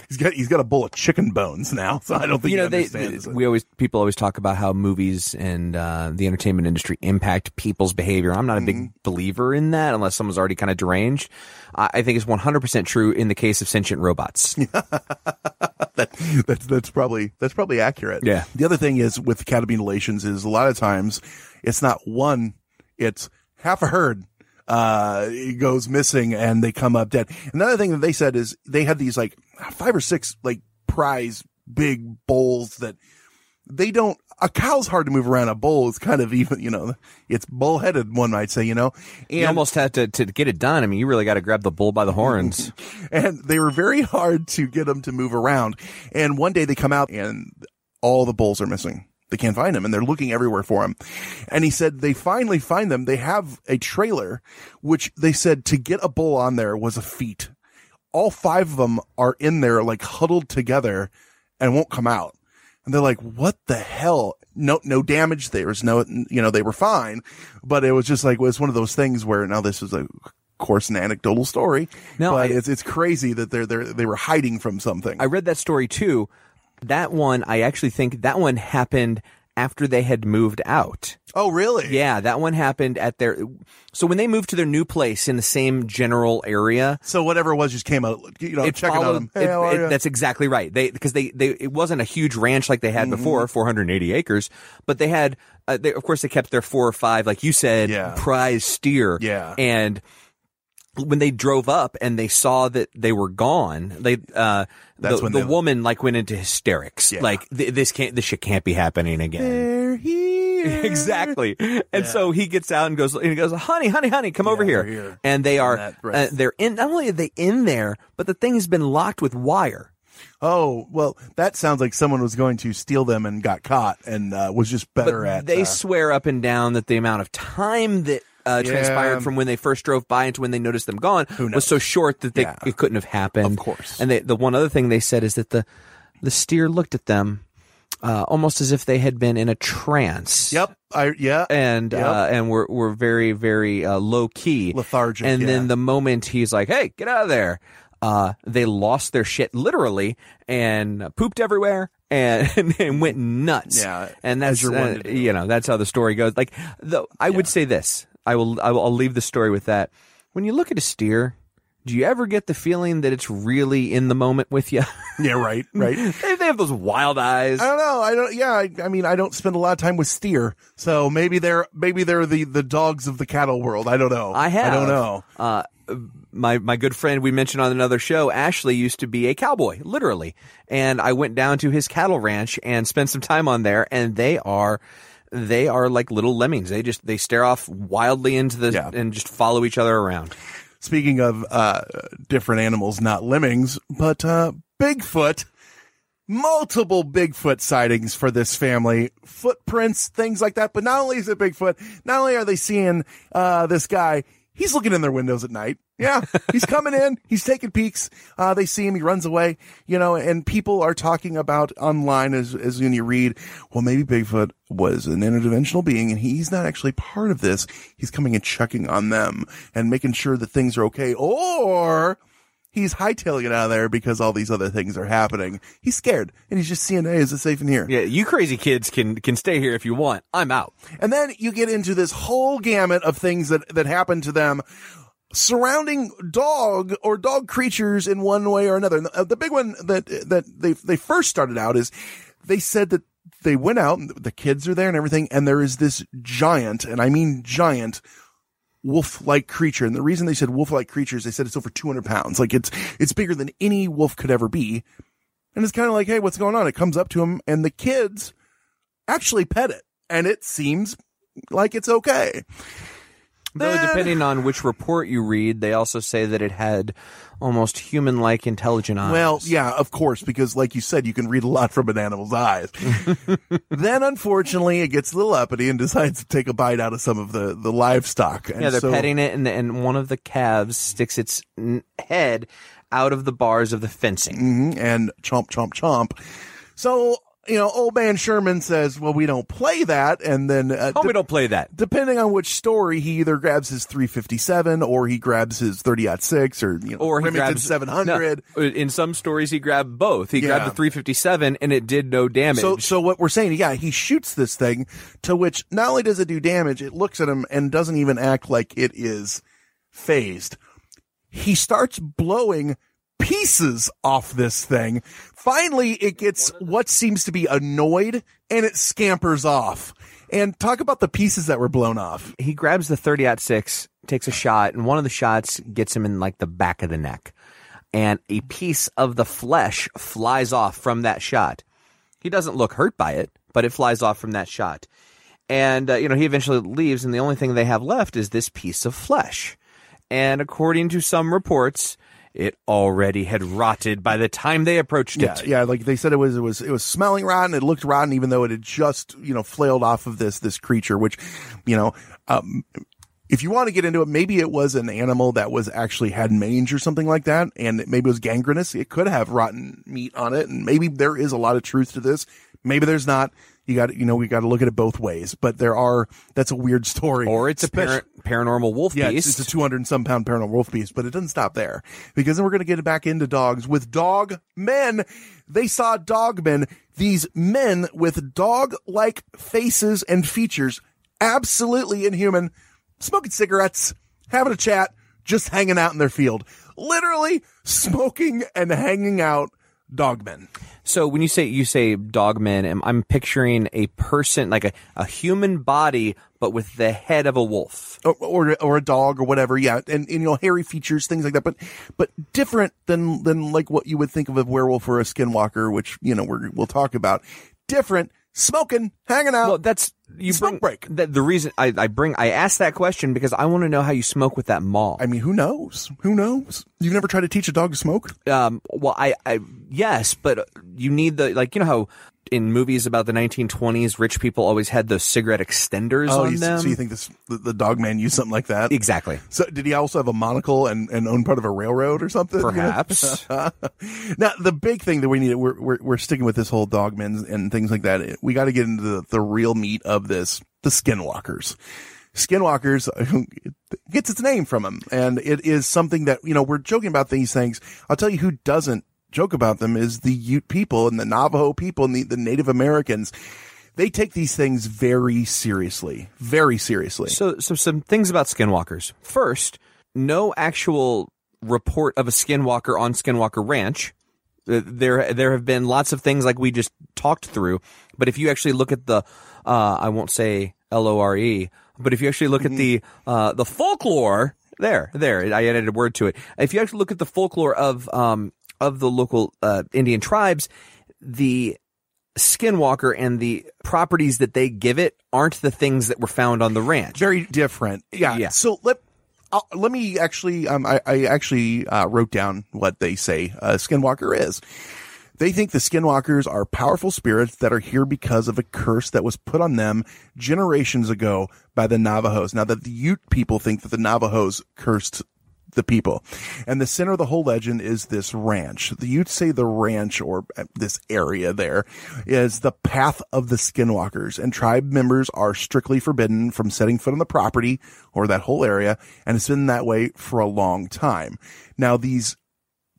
he's got he's got a bowl of chicken bones now, so I don't think you know. He they, understands they, it. We always people always talk about how movies and uh, the entertainment industry impact people's behavior. I'm not a big mm-hmm. believer in that unless someone's already kind of deranged. I think it's one hundred percent true in the case of sentient robots. that, that's, that's probably that's probably accurate. Yeah. The other thing is with cattle mutilations is a lot of times it's not one, it's half a herd uh, goes missing and they come up dead. Another thing that they said is they had these like five or six like prize big bowls that they don't. A cow's hard to move around. A bull is kind of even, you know, it's bullheaded, one might say, you know. And you almost have to, to get it done. I mean, you really got to grab the bull by the horns. And they were very hard to get them to move around. And one day they come out and all the bulls are missing. They can't find them, and they're looking everywhere for them. And he said they finally find them. They have a trailer, which they said to get a bull on there was a feat. All five of them are in there like huddled together and won't come out. And they're like, what the hell? No, no damage. There was no, you know, they were fine, but it was just like, well, it's one of those things where now this is a, of course, an anecdotal story. No, but I, it's, it's crazy that they're, they're, they were hiding from something. I read that story too. That one, I actually think that one happened after they had moved out. Oh, really? Yeah. That one happened at their, so when they moved to their new place in the same general area. So whatever it was just came out, you know, checking on them. Hey, it, it, that's exactly right. They, because they, they, it wasn't a huge ranch like they had mm-hmm. before, four hundred eighty acres, but they had, uh, they, of course, they kept their four or five, like you said, yeah. prize steer. Yeah. And when they drove up and they saw that they were gone, they, uh, That's the, when the woman like went into hysterics. Yeah. Like th- this can't, this shit can't be happening again. They're here. Exactly. And yeah. so he gets out and goes, and he goes, honey, honey, honey, come yeah, over here. here. And they are, and uh, they're in, not only are they in there, but the thing has been locked with wire. Oh, well, that sounds like someone was going to steal them and got caught and uh, was just better but at They uh, swear up and down that the amount of time that Uh, transpired yeah. from when they first drove by into when they noticed them gone was so short that they yeah. it couldn't have happened. Of course. And they, the one other thing they said is that the the steer looked at them uh, almost as if they had been in a trance. Yep. I yeah. And yep. uh, and were were very very uh, low key, lethargic. And yeah. then the moment he's like, "Hey, get out of there!" Uh, they lost their shit literally and pooped everywhere. And, and went nuts. Yeah, and that's uh, you know that's how the story goes. Like, though, I yeah. would say this. I will. I will I'll leave the story with that. When you look at a steer, do you ever get the feeling that it's really in the moment with you? Yeah, right, right. they, they have those wild eyes. I don't know. I don't. Yeah, I, I mean, I don't spend a lot of time with steer, so maybe they're maybe they're the, the dogs of the cattle world. I don't know. I have. I don't know. Uh, My my good friend we mentioned on another show, Ashley, used to be a cowboy, literally. And I went down to his cattle ranch and spent some time on there. And they are they are like little lemmings. They just they stare off wildly into the yeah. and just follow each other around. Speaking of uh, different animals, not lemmings, but uh, Bigfoot. Multiple Bigfoot sightings for this family, footprints, things like that. But not only is it Bigfoot, not only are they seeing uh, this guy. He's looking in their windows at night. Yeah, he's coming in. He's taking peeks. Uh, they see him. He runs away. You know, and people are talking about online as as when you read, well, maybe Bigfoot was an interdimensional being, and he's not actually part of this. He's coming and checking on them and making sure that things are okay, or he's hightailing it out of there because all these other things are happening. He's scared, and he's just seeing, hey, is it safe in here? Yeah, you crazy kids can can stay here if you want. I'm out. And then you get into this whole gamut of things that, that happen to them surrounding dog or dog creatures in one way or another. And the, the big one that that they they first started out is they said that they went out, and the kids are there and everything, and there is this giant, and I mean giant, wolf-like creature. And the reason they said wolf-like creatures, they said it's over two hundred pounds. Like it's, it's bigger than any wolf could ever be. and it's kind of like, hey, what's going on? It comes up to him, and the kids actually pet it, and it seems like it's okay. Though, then, depending on which report you read, they also say that it had almost human-like intelligent eyes. Well, yeah, of course, because like you said, you can read a lot from an animal's eyes. Then, unfortunately, it gets a little uppity and decides to take a bite out of some of the, the livestock. And yeah, they're so, petting it, and, and one of the calves sticks its head out of the bars of the fencing. Mm-hmm, and chomp, chomp, chomp. So... You know, old man Sherman says, well, we don't play that. And then uh, oh, de- we don't play that. Depending on which story, he either grabs his three fifty-seven or he grabs his thirty ought six or, you know, or he grabs seven hundred. No, in some stories, he grabbed both. He yeah. grabbed the three fifty-seven and it did no damage. So, so what we're saying, yeah, he shoots this thing to which not only does it do damage, it looks at him and doesn't even act like it is phased. He starts blowing pieces off this thing. Finally, it gets what seems to be annoyed, and it scampers off. And talk about the pieces that were blown off. He grabs the thirty ought six, takes a shot, and one of the shots gets him in like the back of the neck. And a piece of the flesh flies off from that shot. He doesn't look hurt by it, but it flies off from that shot. And, uh, you know, he eventually leaves, and the only thing they have left is this piece of flesh. And according to some reports... it already had rotted by the time they approached yeah, it. Yeah, like they said, it was it was it was smelling rotten. It looked rotten, even though it had just you know flailed off of this this creature. Which, you know, um, if you want to get into it, maybe it was an animal that was actually had mange or something like that, and maybe it was gangrenous. It could have rotten meat on it, and maybe there is a lot of truth to this. Maybe there's not. You got you know we got to look at it both ways. But there are that's a weird story. Or it's Especially, a par- paranormal wolf yeah, beast. It's, it's a two hundred and some pound paranormal wolf beast. But it doesn't stop there, because then we're going to get back into dogs with dog men. They saw dog men. These men with dog like faces and features, absolutely inhuman, smoking cigarettes, having a chat, just hanging out in their field, literally smoking and hanging out. Dogmen. So when you say you say dogmen, I'm picturing a person, like a, a human body, but with the head of a wolf, or or, or a dog, or whatever. Yeah, and, and you know hairy features, things like that. But but different than than like what you would think of a werewolf or a skinwalker, which you know we're, we'll talk about. Different, smoking, hanging out. Well, that's you smoke bring, break. The, the reason I, I bring I asked that question because I want to know how you smoke with that maul. I mean, who knows? Who knows? You've never tried to teach a dog to smoke? Um. Well, I, I yes, but you need the like you know how in movies about the nineteen twenties, rich people always had those cigarette extenders oh, on you, them. So you think this the, the dog man used something like that? Exactly. So did he also have a monocle and, and own part of a railroad or something? Perhaps. You know? Now the big thing that we need we're we're, we're sticking with this whole dogmen and things like that. We got to get into the, the real meat of this, the skinwalkers. Skinwalkers it gets its name from them, and it is something that you know we're joking about these things. I'll tell you who doesn't joke about them is the Ute people and the Navajo people and the, the Native Americans. They take these things very seriously, very seriously. So, so some things about skinwalkers. First, no actual report of a skinwalker on Skinwalker Ranch. There, there have been lots of things like we just talked through, but if you actually look at the, uh, I won't say L O R E, but if you actually look mm-hmm. at the, uh, the folklore, there, there, I added a word to it. If you actually look at the folklore of, um, of the local, uh, Indian tribes, the skinwalker and the properties that they give it aren't the things that were found on the ranch. Very different. Yeah. yeah. So let I'll, let me actually, um, I, I actually uh, wrote down what they say a skinwalker is. They think the skinwalkers are powerful spirits that are here because of a curse that was put on them generations ago by the Navajos. Now, that the Ute people think that the Navajos cursed the people. And the center of the whole legend is this ranch. The Utes say the ranch, or this area there, is the path of the skinwalkers, and tribe members are strictly forbidden from setting foot on the property or that whole area, and it's been that way for a long time. Now, these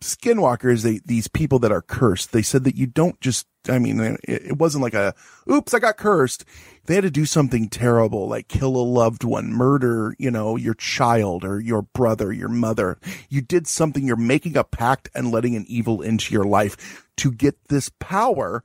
skinwalkers, they, these people that are cursed, they said that you don't just, I mean, it, it wasn't like a, oops, I got cursed. They had to do something terrible, like kill a loved one, murder, you know, your child or your brother, your mother. You did something. You're making a pact and letting an evil into your life to get this power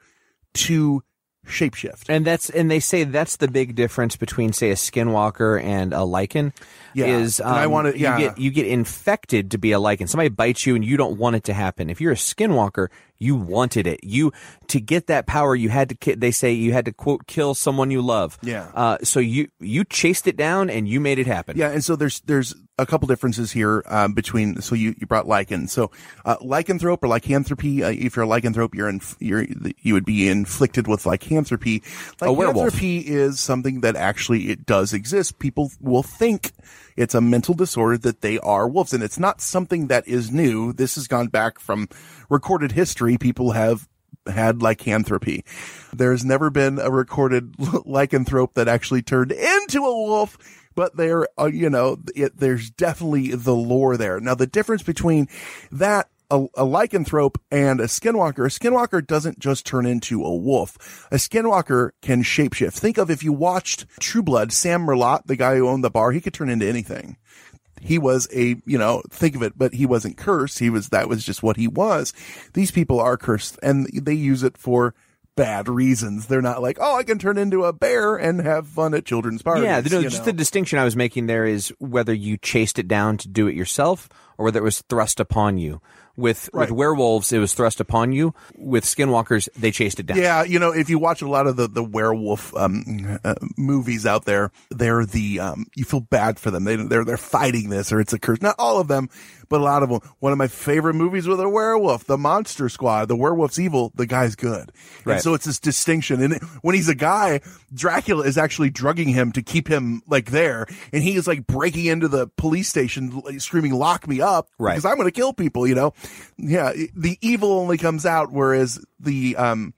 to shapeshift. And that's and they say that's the big difference between, say, a skinwalker and a lichen. Yeah. Is um, I wanna, yeah. you get you get infected to be a lichen. Somebody bites you and you don't want it to happen. If you're a skinwalker, you wanted it. You to get that power, you had to ki- they say you had to quote kill someone you love. Yeah. Uh, so you you chased it down and you made it happen. Yeah, and so there's there's a couple differences here um, between. So you, you brought lichen. So uh, lycanthrope or lycanthropy. Uh, if you're a lycanthrope, you're in you're you would be inflicted with lycanthropy. Lycanthropy a werewolf. Is something that actually it does exist. People will think it's a mental disorder that they are wolves, and it's not something that is new. This has gone back from recorded history. People have had lycanthropy. There's never been a recorded lycanthrope that actually turned into a wolf, but there, uh, you know, it, there's definitely the lore there. Now, the difference between that, a, a lycanthrope and a skinwalker, a skinwalker doesn't just turn into a wolf. A skinwalker can shapeshift. Think of if you watched True Blood, Sam Merlot, the guy who owned the bar, he could turn into anything. He was a, you know, think of it, but he wasn't cursed. He was, that was just what he was. These people are cursed and they use it for bad reasons. They're not like, oh, I can turn into a bear and have fun at children's parties. Yeah, no, just know? The distinction I was making there is whether you chased it down to do it yourself or whether it was thrust upon you. With right. with werewolves, it was thrust upon you. With skinwalkers, they chased it down. Yeah, you know, if you watch a lot of the, the werewolf um, uh, movies out there, they're the um, you feel bad for them. They they're they're fighting this, or it's a curse. Not all of them, but a lot of them. One of my favorite movies with a werewolf, The Monster Squad. The werewolf's evil, the guy's good. Right. And so it's this distinction. And when he's a guy, Dracula is actually drugging him to keep him like there, and he is like breaking into the police station, screaming, "Lock me up!" Right. Because I'm going to kill people. You know. Yeah, the evil only comes out, whereas the um,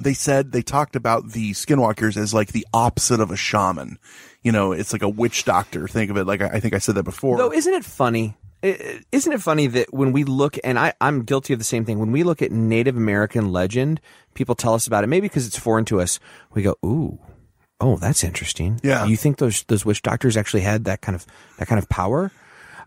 they said they talked about the skinwalkers as like the opposite of a shaman. You know, it's like a witch doctor. Think of it like I think I said that before. Though, isn't it funny? Isn't it funny that when we look, and I, I'm guilty of the same thing, when we look at Native American legend, people tell us about it. Maybe because it's foreign to us, we go, "Ooh, oh, that's interesting." Yeah, you think those those witch doctors actually had that kind of that kind of power?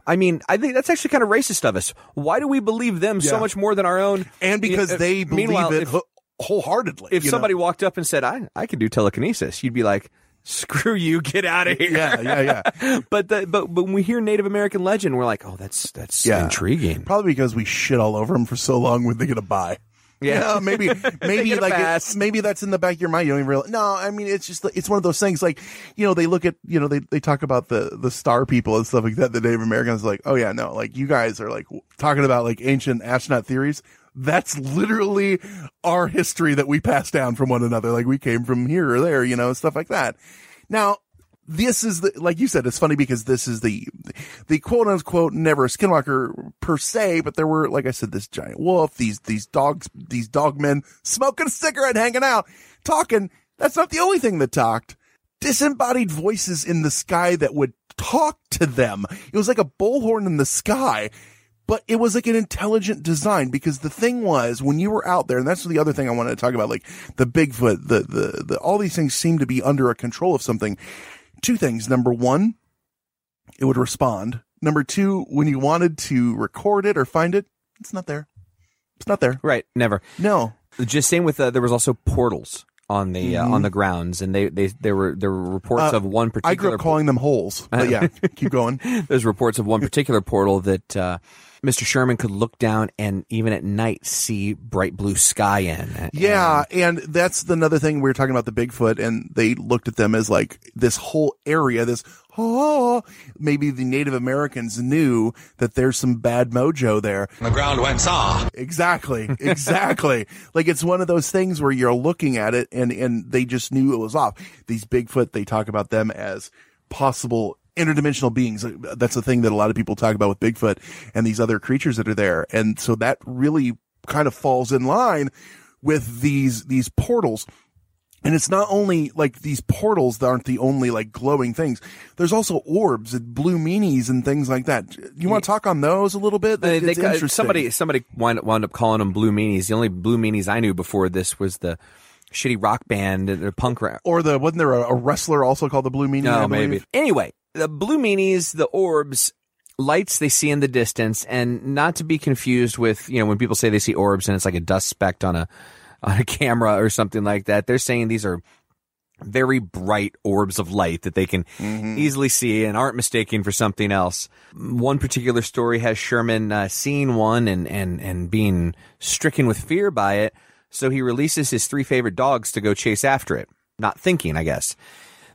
I mean, I think that's actually kind of racist of us. Why do we believe them yeah. so much more than our own? And because you know, they believe it if, wholeheartedly. If somebody know? walked up and said, I, I can do telekinesis, you'd be like, screw you, get out of here. Yeah, yeah, yeah. but, the, but but when we hear Native American legend, we're like, oh, that's, that's yeah. intriguing. Probably because we shit all over them for so long when they get a buy. Yeah, yeah, maybe, maybe like, it, maybe that's in the back of your mind. You don't even realize. No, I mean, it's just, it's one of those things like, you know, they look at, you know, they, they talk about the, the star people and stuff like that. The Native Americans are like, oh yeah, no, like you guys are like talking about like ancient astronaut theories. That's literally our history that we passed down from one another. Like we came from here or there, you know, stuff like that. Now, this is the, like you said, it's funny because this is the, the quote unquote never a skinwalker per se, but there were, like I said, this giant wolf, these, these dogs, these dog men smoking a cigarette, hanging out, talking. That's not the only thing that talked. Disembodied voices in the sky that would talk to them. It was like a bullhorn in the sky. But it was like an intelligent design because the thing was when you were out there, and that's the other thing I wanted to talk about, like the Bigfoot, the, the, the, all these things seem to be under a control of something. Two things. Number one, it would respond. Number two, when you wanted to record it or find it, it's not there. It's not there. Right. Never. No. Just same with, uh, there was also portals on the, mm-hmm. uh, on the grounds and they, they, there were, there were reports uh, of one particular. I grew up calling them holes, but yeah, keep going. There's reports of one particular portal that, uh, Mister Sherman could look down and even at night see bright blue sky in. And, yeah, and that's another thing we were talking about the Bigfoot, and they looked at them as like this whole area, this oh, maybe the Native Americans knew that there's some bad mojo there. The ground went saw. Exactly, exactly. Like it's one of those things where you're looking at it, and and they just knew it was off. These Bigfoot, they talk about them as possible interdimensional beings. That's the thing that a lot of people talk about with Bigfoot and these other creatures that are there. And so that really kind of falls in line with these, these portals. And it's not only like these portals that aren't the only like glowing things. There's also orbs and blue meanies and things like that. You want to talk on those a little bit? They, they, interesting. Somebody, somebody wound up, wound up calling them blue meanies. The only blue meanies I knew before this was the shitty rock band and the punk rock. Or the, wasn't there a, a wrestler also called the Blue Meanie? No, maybe. Anyway. The blue meanies, the orbs, lights they see in the distance, and not to be confused with, you know, when people say they see orbs and it's like a dust speck on a on a camera or something like that. They're saying these are very bright orbs of light that they can mm-hmm. easily see and aren't mistaken for something else. One particular story has Sherman uh, seeing one and, and, and being stricken with fear by it. So he releases his three favorite dogs to go chase after it. Not thinking, I guess.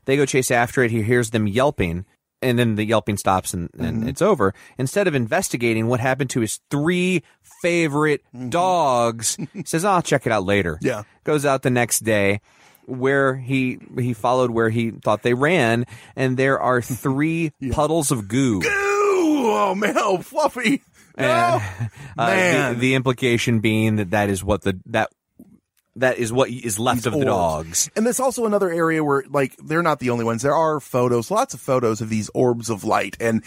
They go chase after it. He hears them yelping, and then the yelping stops and, and mm-hmm. it's over. Instead of investigating what happened to his three favorite mm-hmm. dogs, he says, oh, I'll check it out later. Yeah. Goes out the next day. Where he he followed where he thought they ran, and there are three yeah. puddles of goo. Goo! Oh, man, oh, fluffy! No! And, uh, man, the, the implication being that that is what the that that is what is left These of orbs. The dogs. And that's also another area where, like, they're not the only ones. There are photos, lots of photos of these orbs of light, and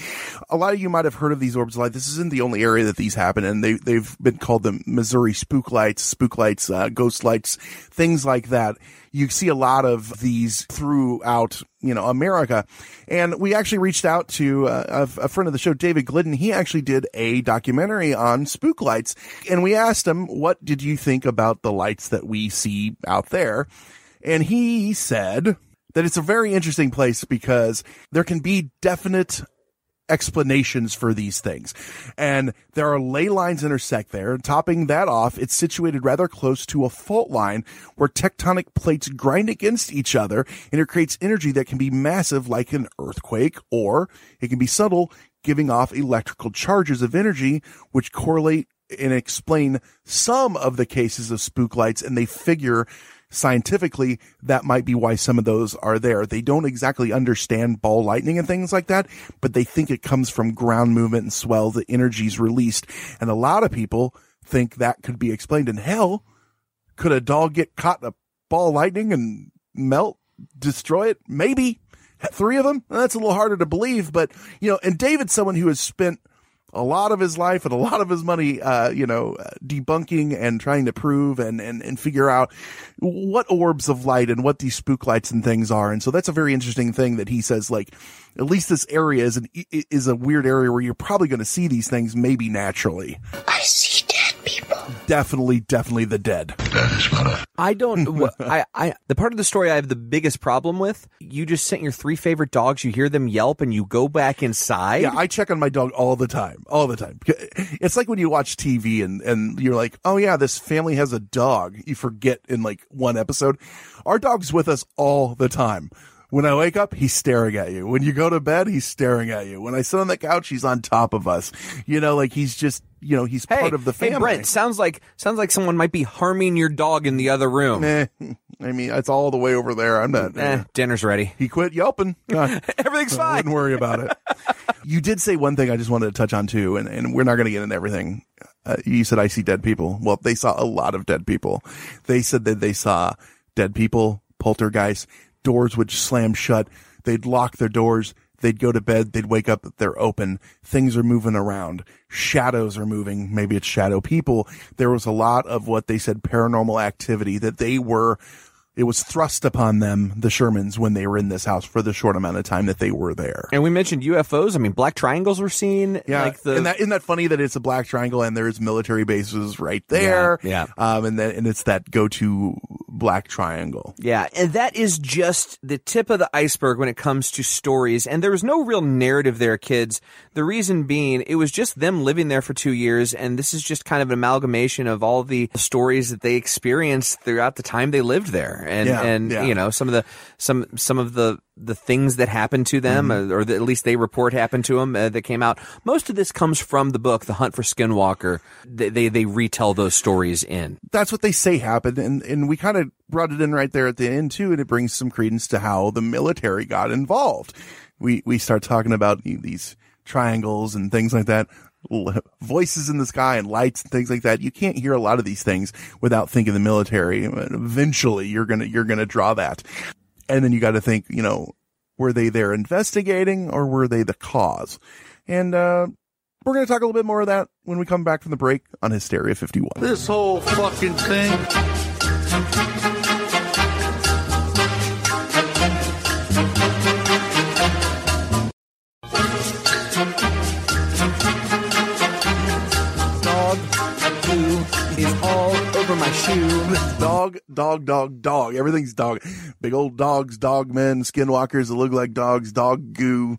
a lot of you might have heard of these orbs of light. This isn't the only area that these happen, and they they've been called the Missouri spook lights, spook lights, uh, ghost lights, things like that. You see a lot of these throughout, you know, America. And we actually reached out to uh, a, a friend of the show, David Glidden. He actually did a documentary on spook lights. And we asked him, what did you think about the lights that we see out there? And he said that it's a very interesting place because there can be definite explanations for these things, and there are ley lines intersect there. Topping that off, it's situated rather close to a fault line where tectonic plates grind against each other, and it creates energy that can be massive like an earthquake, or it can be subtle, giving off electrical charges of energy which correlate and explain some of the cases of spook lights. And they figure scientifically that might be why some of those are there. They don't exactly understand ball lightning and things like that, but they think it comes from ground movement and swell, the energy's released. And a lot of people think that could be explained. And hell, could a dog get caught in a ball lightning and melt, destroy it? Maybe. Three of them? That's a little harder to believe, but, you know, and David's someone who has spent a lot of his life and a lot of his money, uh, you know, debunking and trying to prove and, and, and figure out what orbs of light and what these spook lights and things are. And so that's a very interesting thing that he says, like, at least this area is an, is a weird area where you're probably going to see these things, maybe naturally. I see dead people. Definitely, definitely the dead. That is what I... I don't, I, I, the part of the story I have the biggest problem with, you just sent your three favorite dogs, you hear them yelp, and you go back inside. Yeah, I check on my dog all the time, all the time. It's like when you watch T V and, and you're like, oh yeah, this family has a dog. You forget in like one episode. Our dog's with us all the time. When I wake up, he's staring at you. When you go to bed, he's staring at you. When I sit on the couch, he's on top of us. You know, like he's just, you know, he's hey, part of the family. Hey, Brent, sounds like, sounds like someone might be harming your dog in the other room. Eh, I mean, it's all the way over there. I'm not. Eh, eh. Dinner's ready. He quit yelping. Uh, Everything's fine. I wouldn't worry about it. You did say one thing I just wanted to touch on, too, and, and we're not going to get into everything. Uh, you said, I see dead people. Well, they saw a lot of dead people. They said that they saw dead people, poltergeists. Doors would slam shut. They'd lock their doors. They'd go to bed. They'd wake up. They're open. Things are moving around. Shadows are moving. Maybe it's shadow people. There was a lot of what they said paranormal activity that they were, it was thrust upon them, the Shermans, when they were in this house for the short amount of time that they were there. And we mentioned U F Os. I mean, black triangles were seen. Yeah. Like the... and that, isn't that funny that it's a black triangle and there's military bases right there? Yeah. yeah. Um, and, that, and it's that go-to black triangle. Yeah, and that is just the tip of the iceberg when it comes to stories. And there was no real narrative there, kids. The reason being, it was just them living there for two years, and this is just kind of an amalgamation of all the stories that they experienced throughout the time they lived there, and yeah, and yeah. you know, some of the some some of the the things that happened to them, mm-hmm. or the, at least they report happened to them, uh, that came out. Most of this comes from the book, The Hunt for Skinwalker. They they, they retell those stories in. That's what they say happened, and, and we kind of brought it in right there at the end, too, and it brings some credence to how the military got involved. We we start talking about these triangles and things like that, voices in the sky and lights and things like that. You can't hear a lot of these things without thinking the military. Eventually, you're gonna you're gonna draw that. And then you got to think, you know, were they there investigating or were they the cause? And uh, we're going to talk a little bit more of that when we come back from the break on Hysteria fifty-one. This whole fucking thing. Dog. two is all over my shoe. Dog, dog, dog, dog. Everything's dog. Big old dogs, dog men, skinwalkers that look like dogs, dog goo.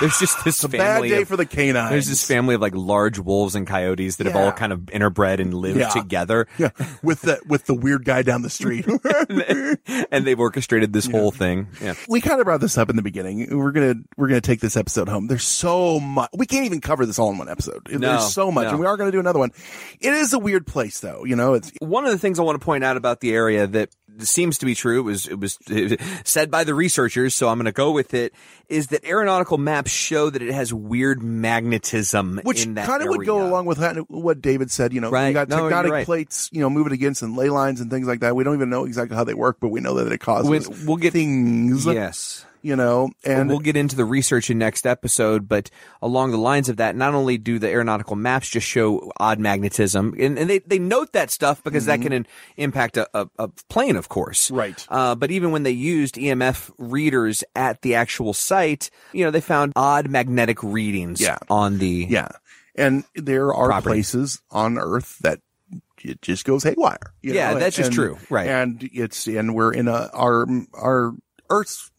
There's just this family. Bad day of, for the canines. There's this family of like large wolves and coyotes that yeah. have all kind of interbred and lived yeah. together. Yeah. With the with the weird guy down the street. and, and they've orchestrated this yeah. whole thing. Yeah. We kind of brought this up in the beginning. We're gonna we're gonna take this episode home. There's so much. We can't even cover this all in one episode. No, There's so much, no. and we are gonna do another one. It is a weird place, though. You know, it's one of the things I want to point out about the area that seems to be true. It was it was said by the researchers, so I'm gonna go with it. Is that aeronautical maps show that it has weird magnetism, which in that kind of would go along with what David said. You know, right. you got no, tectonic right. plates, you know, moving against and ley lines and things like that. We don't even know exactly how they work, but we know that it causes we'll, we'll get, things. Yes. You know, and we'll get into the research in next episode, but along the lines of that, not only do the aeronautical maps just show odd magnetism, and, and they, they note that stuff because mm-hmm. that can in, impact a, a, a plane, of course. Right. Uh, but even when they used E M F readers at the actual site, you know, they found odd magnetic readings yeah. on the yeah. And there are property. places on Earth that it just goes haywire. You yeah, know? that's and, just true. Right. And it's and we're in a our our Earth's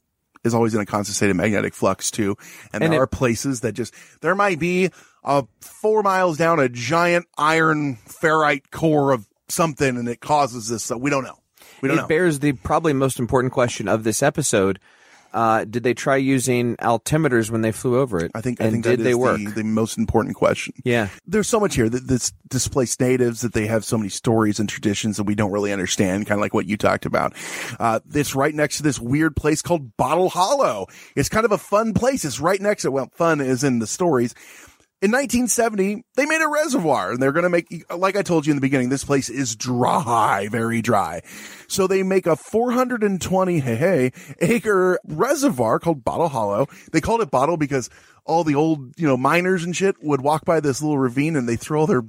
is always in a constant state of magnetic flux too, and, and there it, are places that just there might be a four miles down a giant iron ferrite core of something, and it causes this. So we don't know. We don't it know. It bears the probably most important question of this episode: uh, did they try using altimeters when they flew over it? I think. And I think did that is they work? The, the most important question. Yeah. There's so much here that this displaced natives that they have so many stories and traditions that we don't really understand. Kind of like what you talked about. Uh, this right next to this weird place called Bottle Hollow. It's kind of a fun place. It's right next to, well, fun is in the stories. In nineteen seventy, they made a reservoir, and they're going to make, like I told you in the beginning, this place is dry, very dry. So they make a four hundred twenty hey, hey, acre reservoir called Bottle Hollow. They called it Bottle because all the old, you know, miners and shit would walk by this little ravine, and they throw their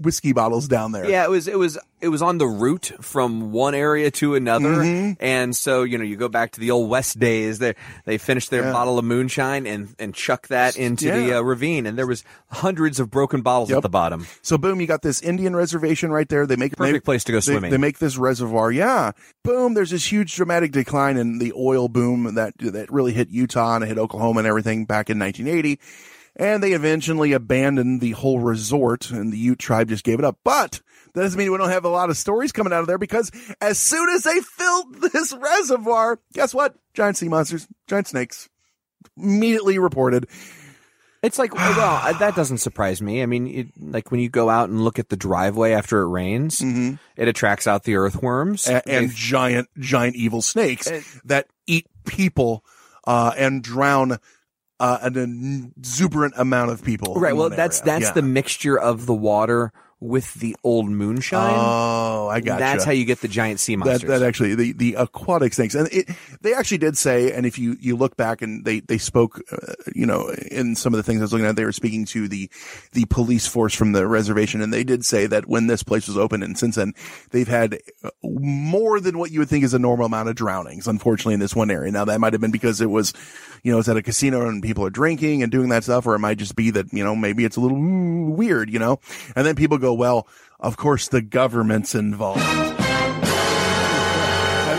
whiskey bottles down there. Yeah, it was it was it was on the route from one area to another, mm-hmm. and so you know you go back to the old West days. They they finished their yeah. bottle of moonshine and and chuck that into yeah. the uh, ravine, and there was hundreds of broken bottles yep. at the bottom. So boom, you got this Indian reservation right there. They make perfect they, place to go swimming. They, they make this reservoir. Yeah, boom. There's this huge dramatic decline in the oil boom that that really hit Utah and it hit Oklahoma and everything back in nineteen eighty. And they eventually abandoned the whole resort, and the Ute tribe just gave it up. But that doesn't mean we don't have a lot of stories coming out of there, because as soon as they filled this reservoir, guess what? Giant sea monsters, giant snakes, immediately reported. It's like, well, that doesn't surprise me. I mean, it, like when you go out and look at the driveway after it rains, mm-hmm. it attracts out the earthworms. A- and if- giant, giant evil snakes it- that eat people uh, and drown Uh, an exuberant amount of people. Right. Well, that's area. that's yeah. the mixture of the water with the old moonshine. Oh, I gotcha. That's how you get the giant sea monsters. That, that actually, the, the aquatic snakes. And it, they actually did say, and if you, you look back and they, they spoke, uh, you know, in some of the things I was looking at, they were speaking to the, the police force from the reservation. And they did say that when this place was opened and since then, they've had more than what you would think is a normal amount of drownings, unfortunately, in this one area. Now, that might have been because it was, you know, it's at a casino and people are drinking and doing that stuff, or it might just be that, you know, maybe it's a little weird, you know, and then people go, well, of course the government's involved, and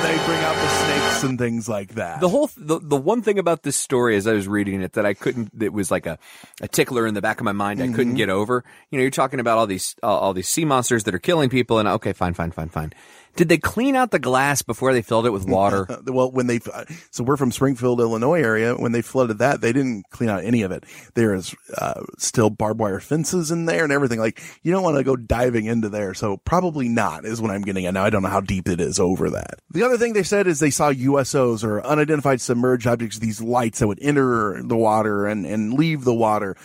they bring out the snakes and things like that. The whole the, the one thing about this story as I was reading it that I couldn't, it was like a, a tickler in the back of my mind. Mm-hmm. I couldn't get over. You know, you're talking about all these uh, all these sea monsters that are killing people, and okay, fine, fine, fine, fine. Did they clean out the glass before they filled it with water? Well, when they – so we're from Springfield, Illinois area. When they flooded that, they didn't clean out any of it. There is uh, still barbed wire fences in there and everything. Like, you don't want to go diving into there, so probably not is what I'm getting at. Now, I don't know how deep it is over that. The other thing they said is they saw U S Os, or unidentified submerged objects, these lights that would enter the water and, and leave the water.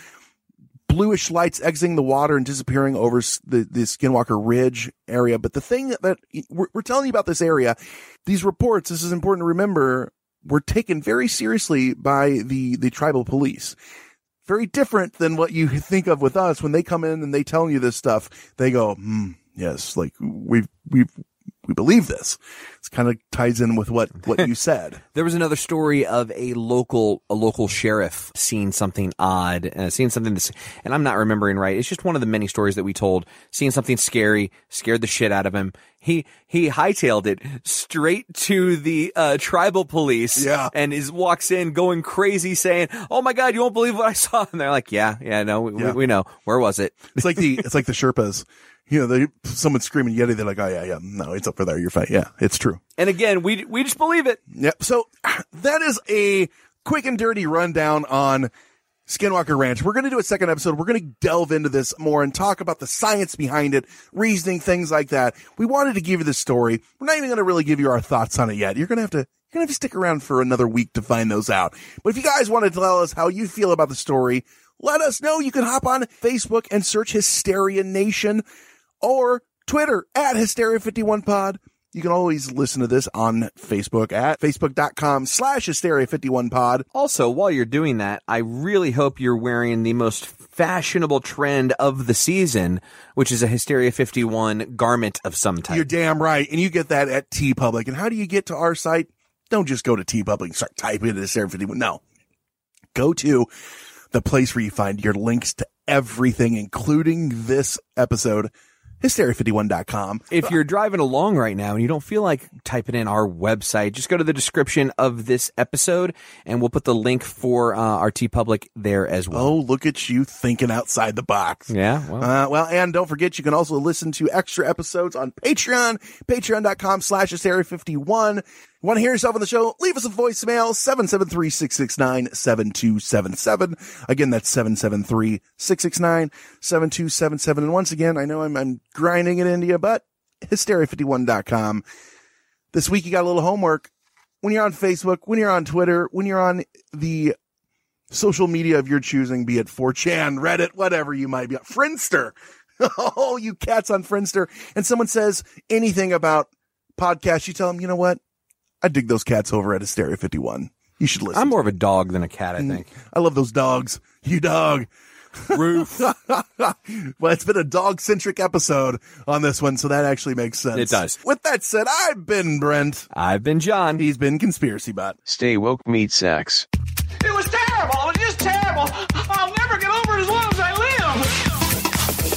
Bluish lights exiting the water and disappearing over the, the Skinwalker Ridge area. But the thing that we're, we're telling you about this area, these reports, this is important to remember, were taken very seriously by the, the tribal police. Very different than what you think of with us. When they come in and they tell you this stuff, they go, hmm, yes, like we've, we've, we believe this. It's kind of ties in with what, what you said. There was another story of a local, a local sheriff seeing something odd, uh, seeing something that's, and I'm not remembering right. It's just one of the many stories that we told, seeing something scary, scared the shit out of him. He, he hightailed it straight to the, uh, tribal police yeah. and is walks in going crazy saying, "Oh my God, you won't believe what I saw." And they're like, yeah, yeah, no, we, yeah. we, we know. Where was it? It's like the, it's like the Sherpas. You know, they, someone screaming Yeti, they're like, oh, yeah, yeah, no, it's up for there. You're fine. Yeah, it's true. And again, we we just believe it. Yep. So that is a quick and dirty rundown on Skinwalker Ranch. We're going to do a second episode. We're going to delve into this more and talk about the science behind it, reasoning, things like that. We wanted to give you this story. We're not even going to really give you our thoughts on it yet. You're going to have to you're going to have to stick around for another week to find those out. But if you guys want to tell us how you feel about the story, let us know. You can hop on Facebook and search Hysteria Nation. Or Twitter at Hysteria fifty-one Pod. You can always listen to this on Facebook at facebook.com slash Hysteria fifty-one Pod. Also, while you're doing that, I really hope you're wearing the most fashionable trend of the season, which is a Hysteria fifty-one garment of some type. You're damn right. And you get that at TeePublic. And how do you get to our site? Don't just go to TeePublic and start typing in Hysteria fifty-one. No. Go to the place where you find your links to everything, including this episode, Hysteria fifty-one dot com. If you're driving along right now and you don't feel like typing in our website, just go to the description of this episode and we'll put the link for uh, our TeePublic there as well. Oh, look at you thinking outside the box. Yeah. Well, uh, well and don't forget, you can also listen to extra episodes on Patreon, patreon.com slash Hysteria fifty-one. Want to hear yourself on the show? Leave us a voicemail, seven seven three, six six nine, seven two seven seven. Again, that's seven seven three, six six nine, seven two seven seven. And once again, I know I'm, I'm grinding it into you, but Hysteria fifty-one dot com. This week, you got a little homework. When you're on Facebook, when you're on Twitter, when you're on the social media of your choosing, be it four chan, Reddit, whatever you might be on, Friendster. Oh, you cats on Friendster. And someone says anything about podcasts, you tell them, you know what? I dig those cats over at Hysteria fifty-one. You should listen. I'm more of a dog than a cat, I think. I love those dogs. You dog. Roof. Well, it's been a dog-centric episode on this one, so that actually makes sense. It does. With that said, I've been Brent. I've been John. He's been Conspiracy Bot. Stay woke, meat sacks. It was terrible. It was just terrible. I'll never get over it as long as I live.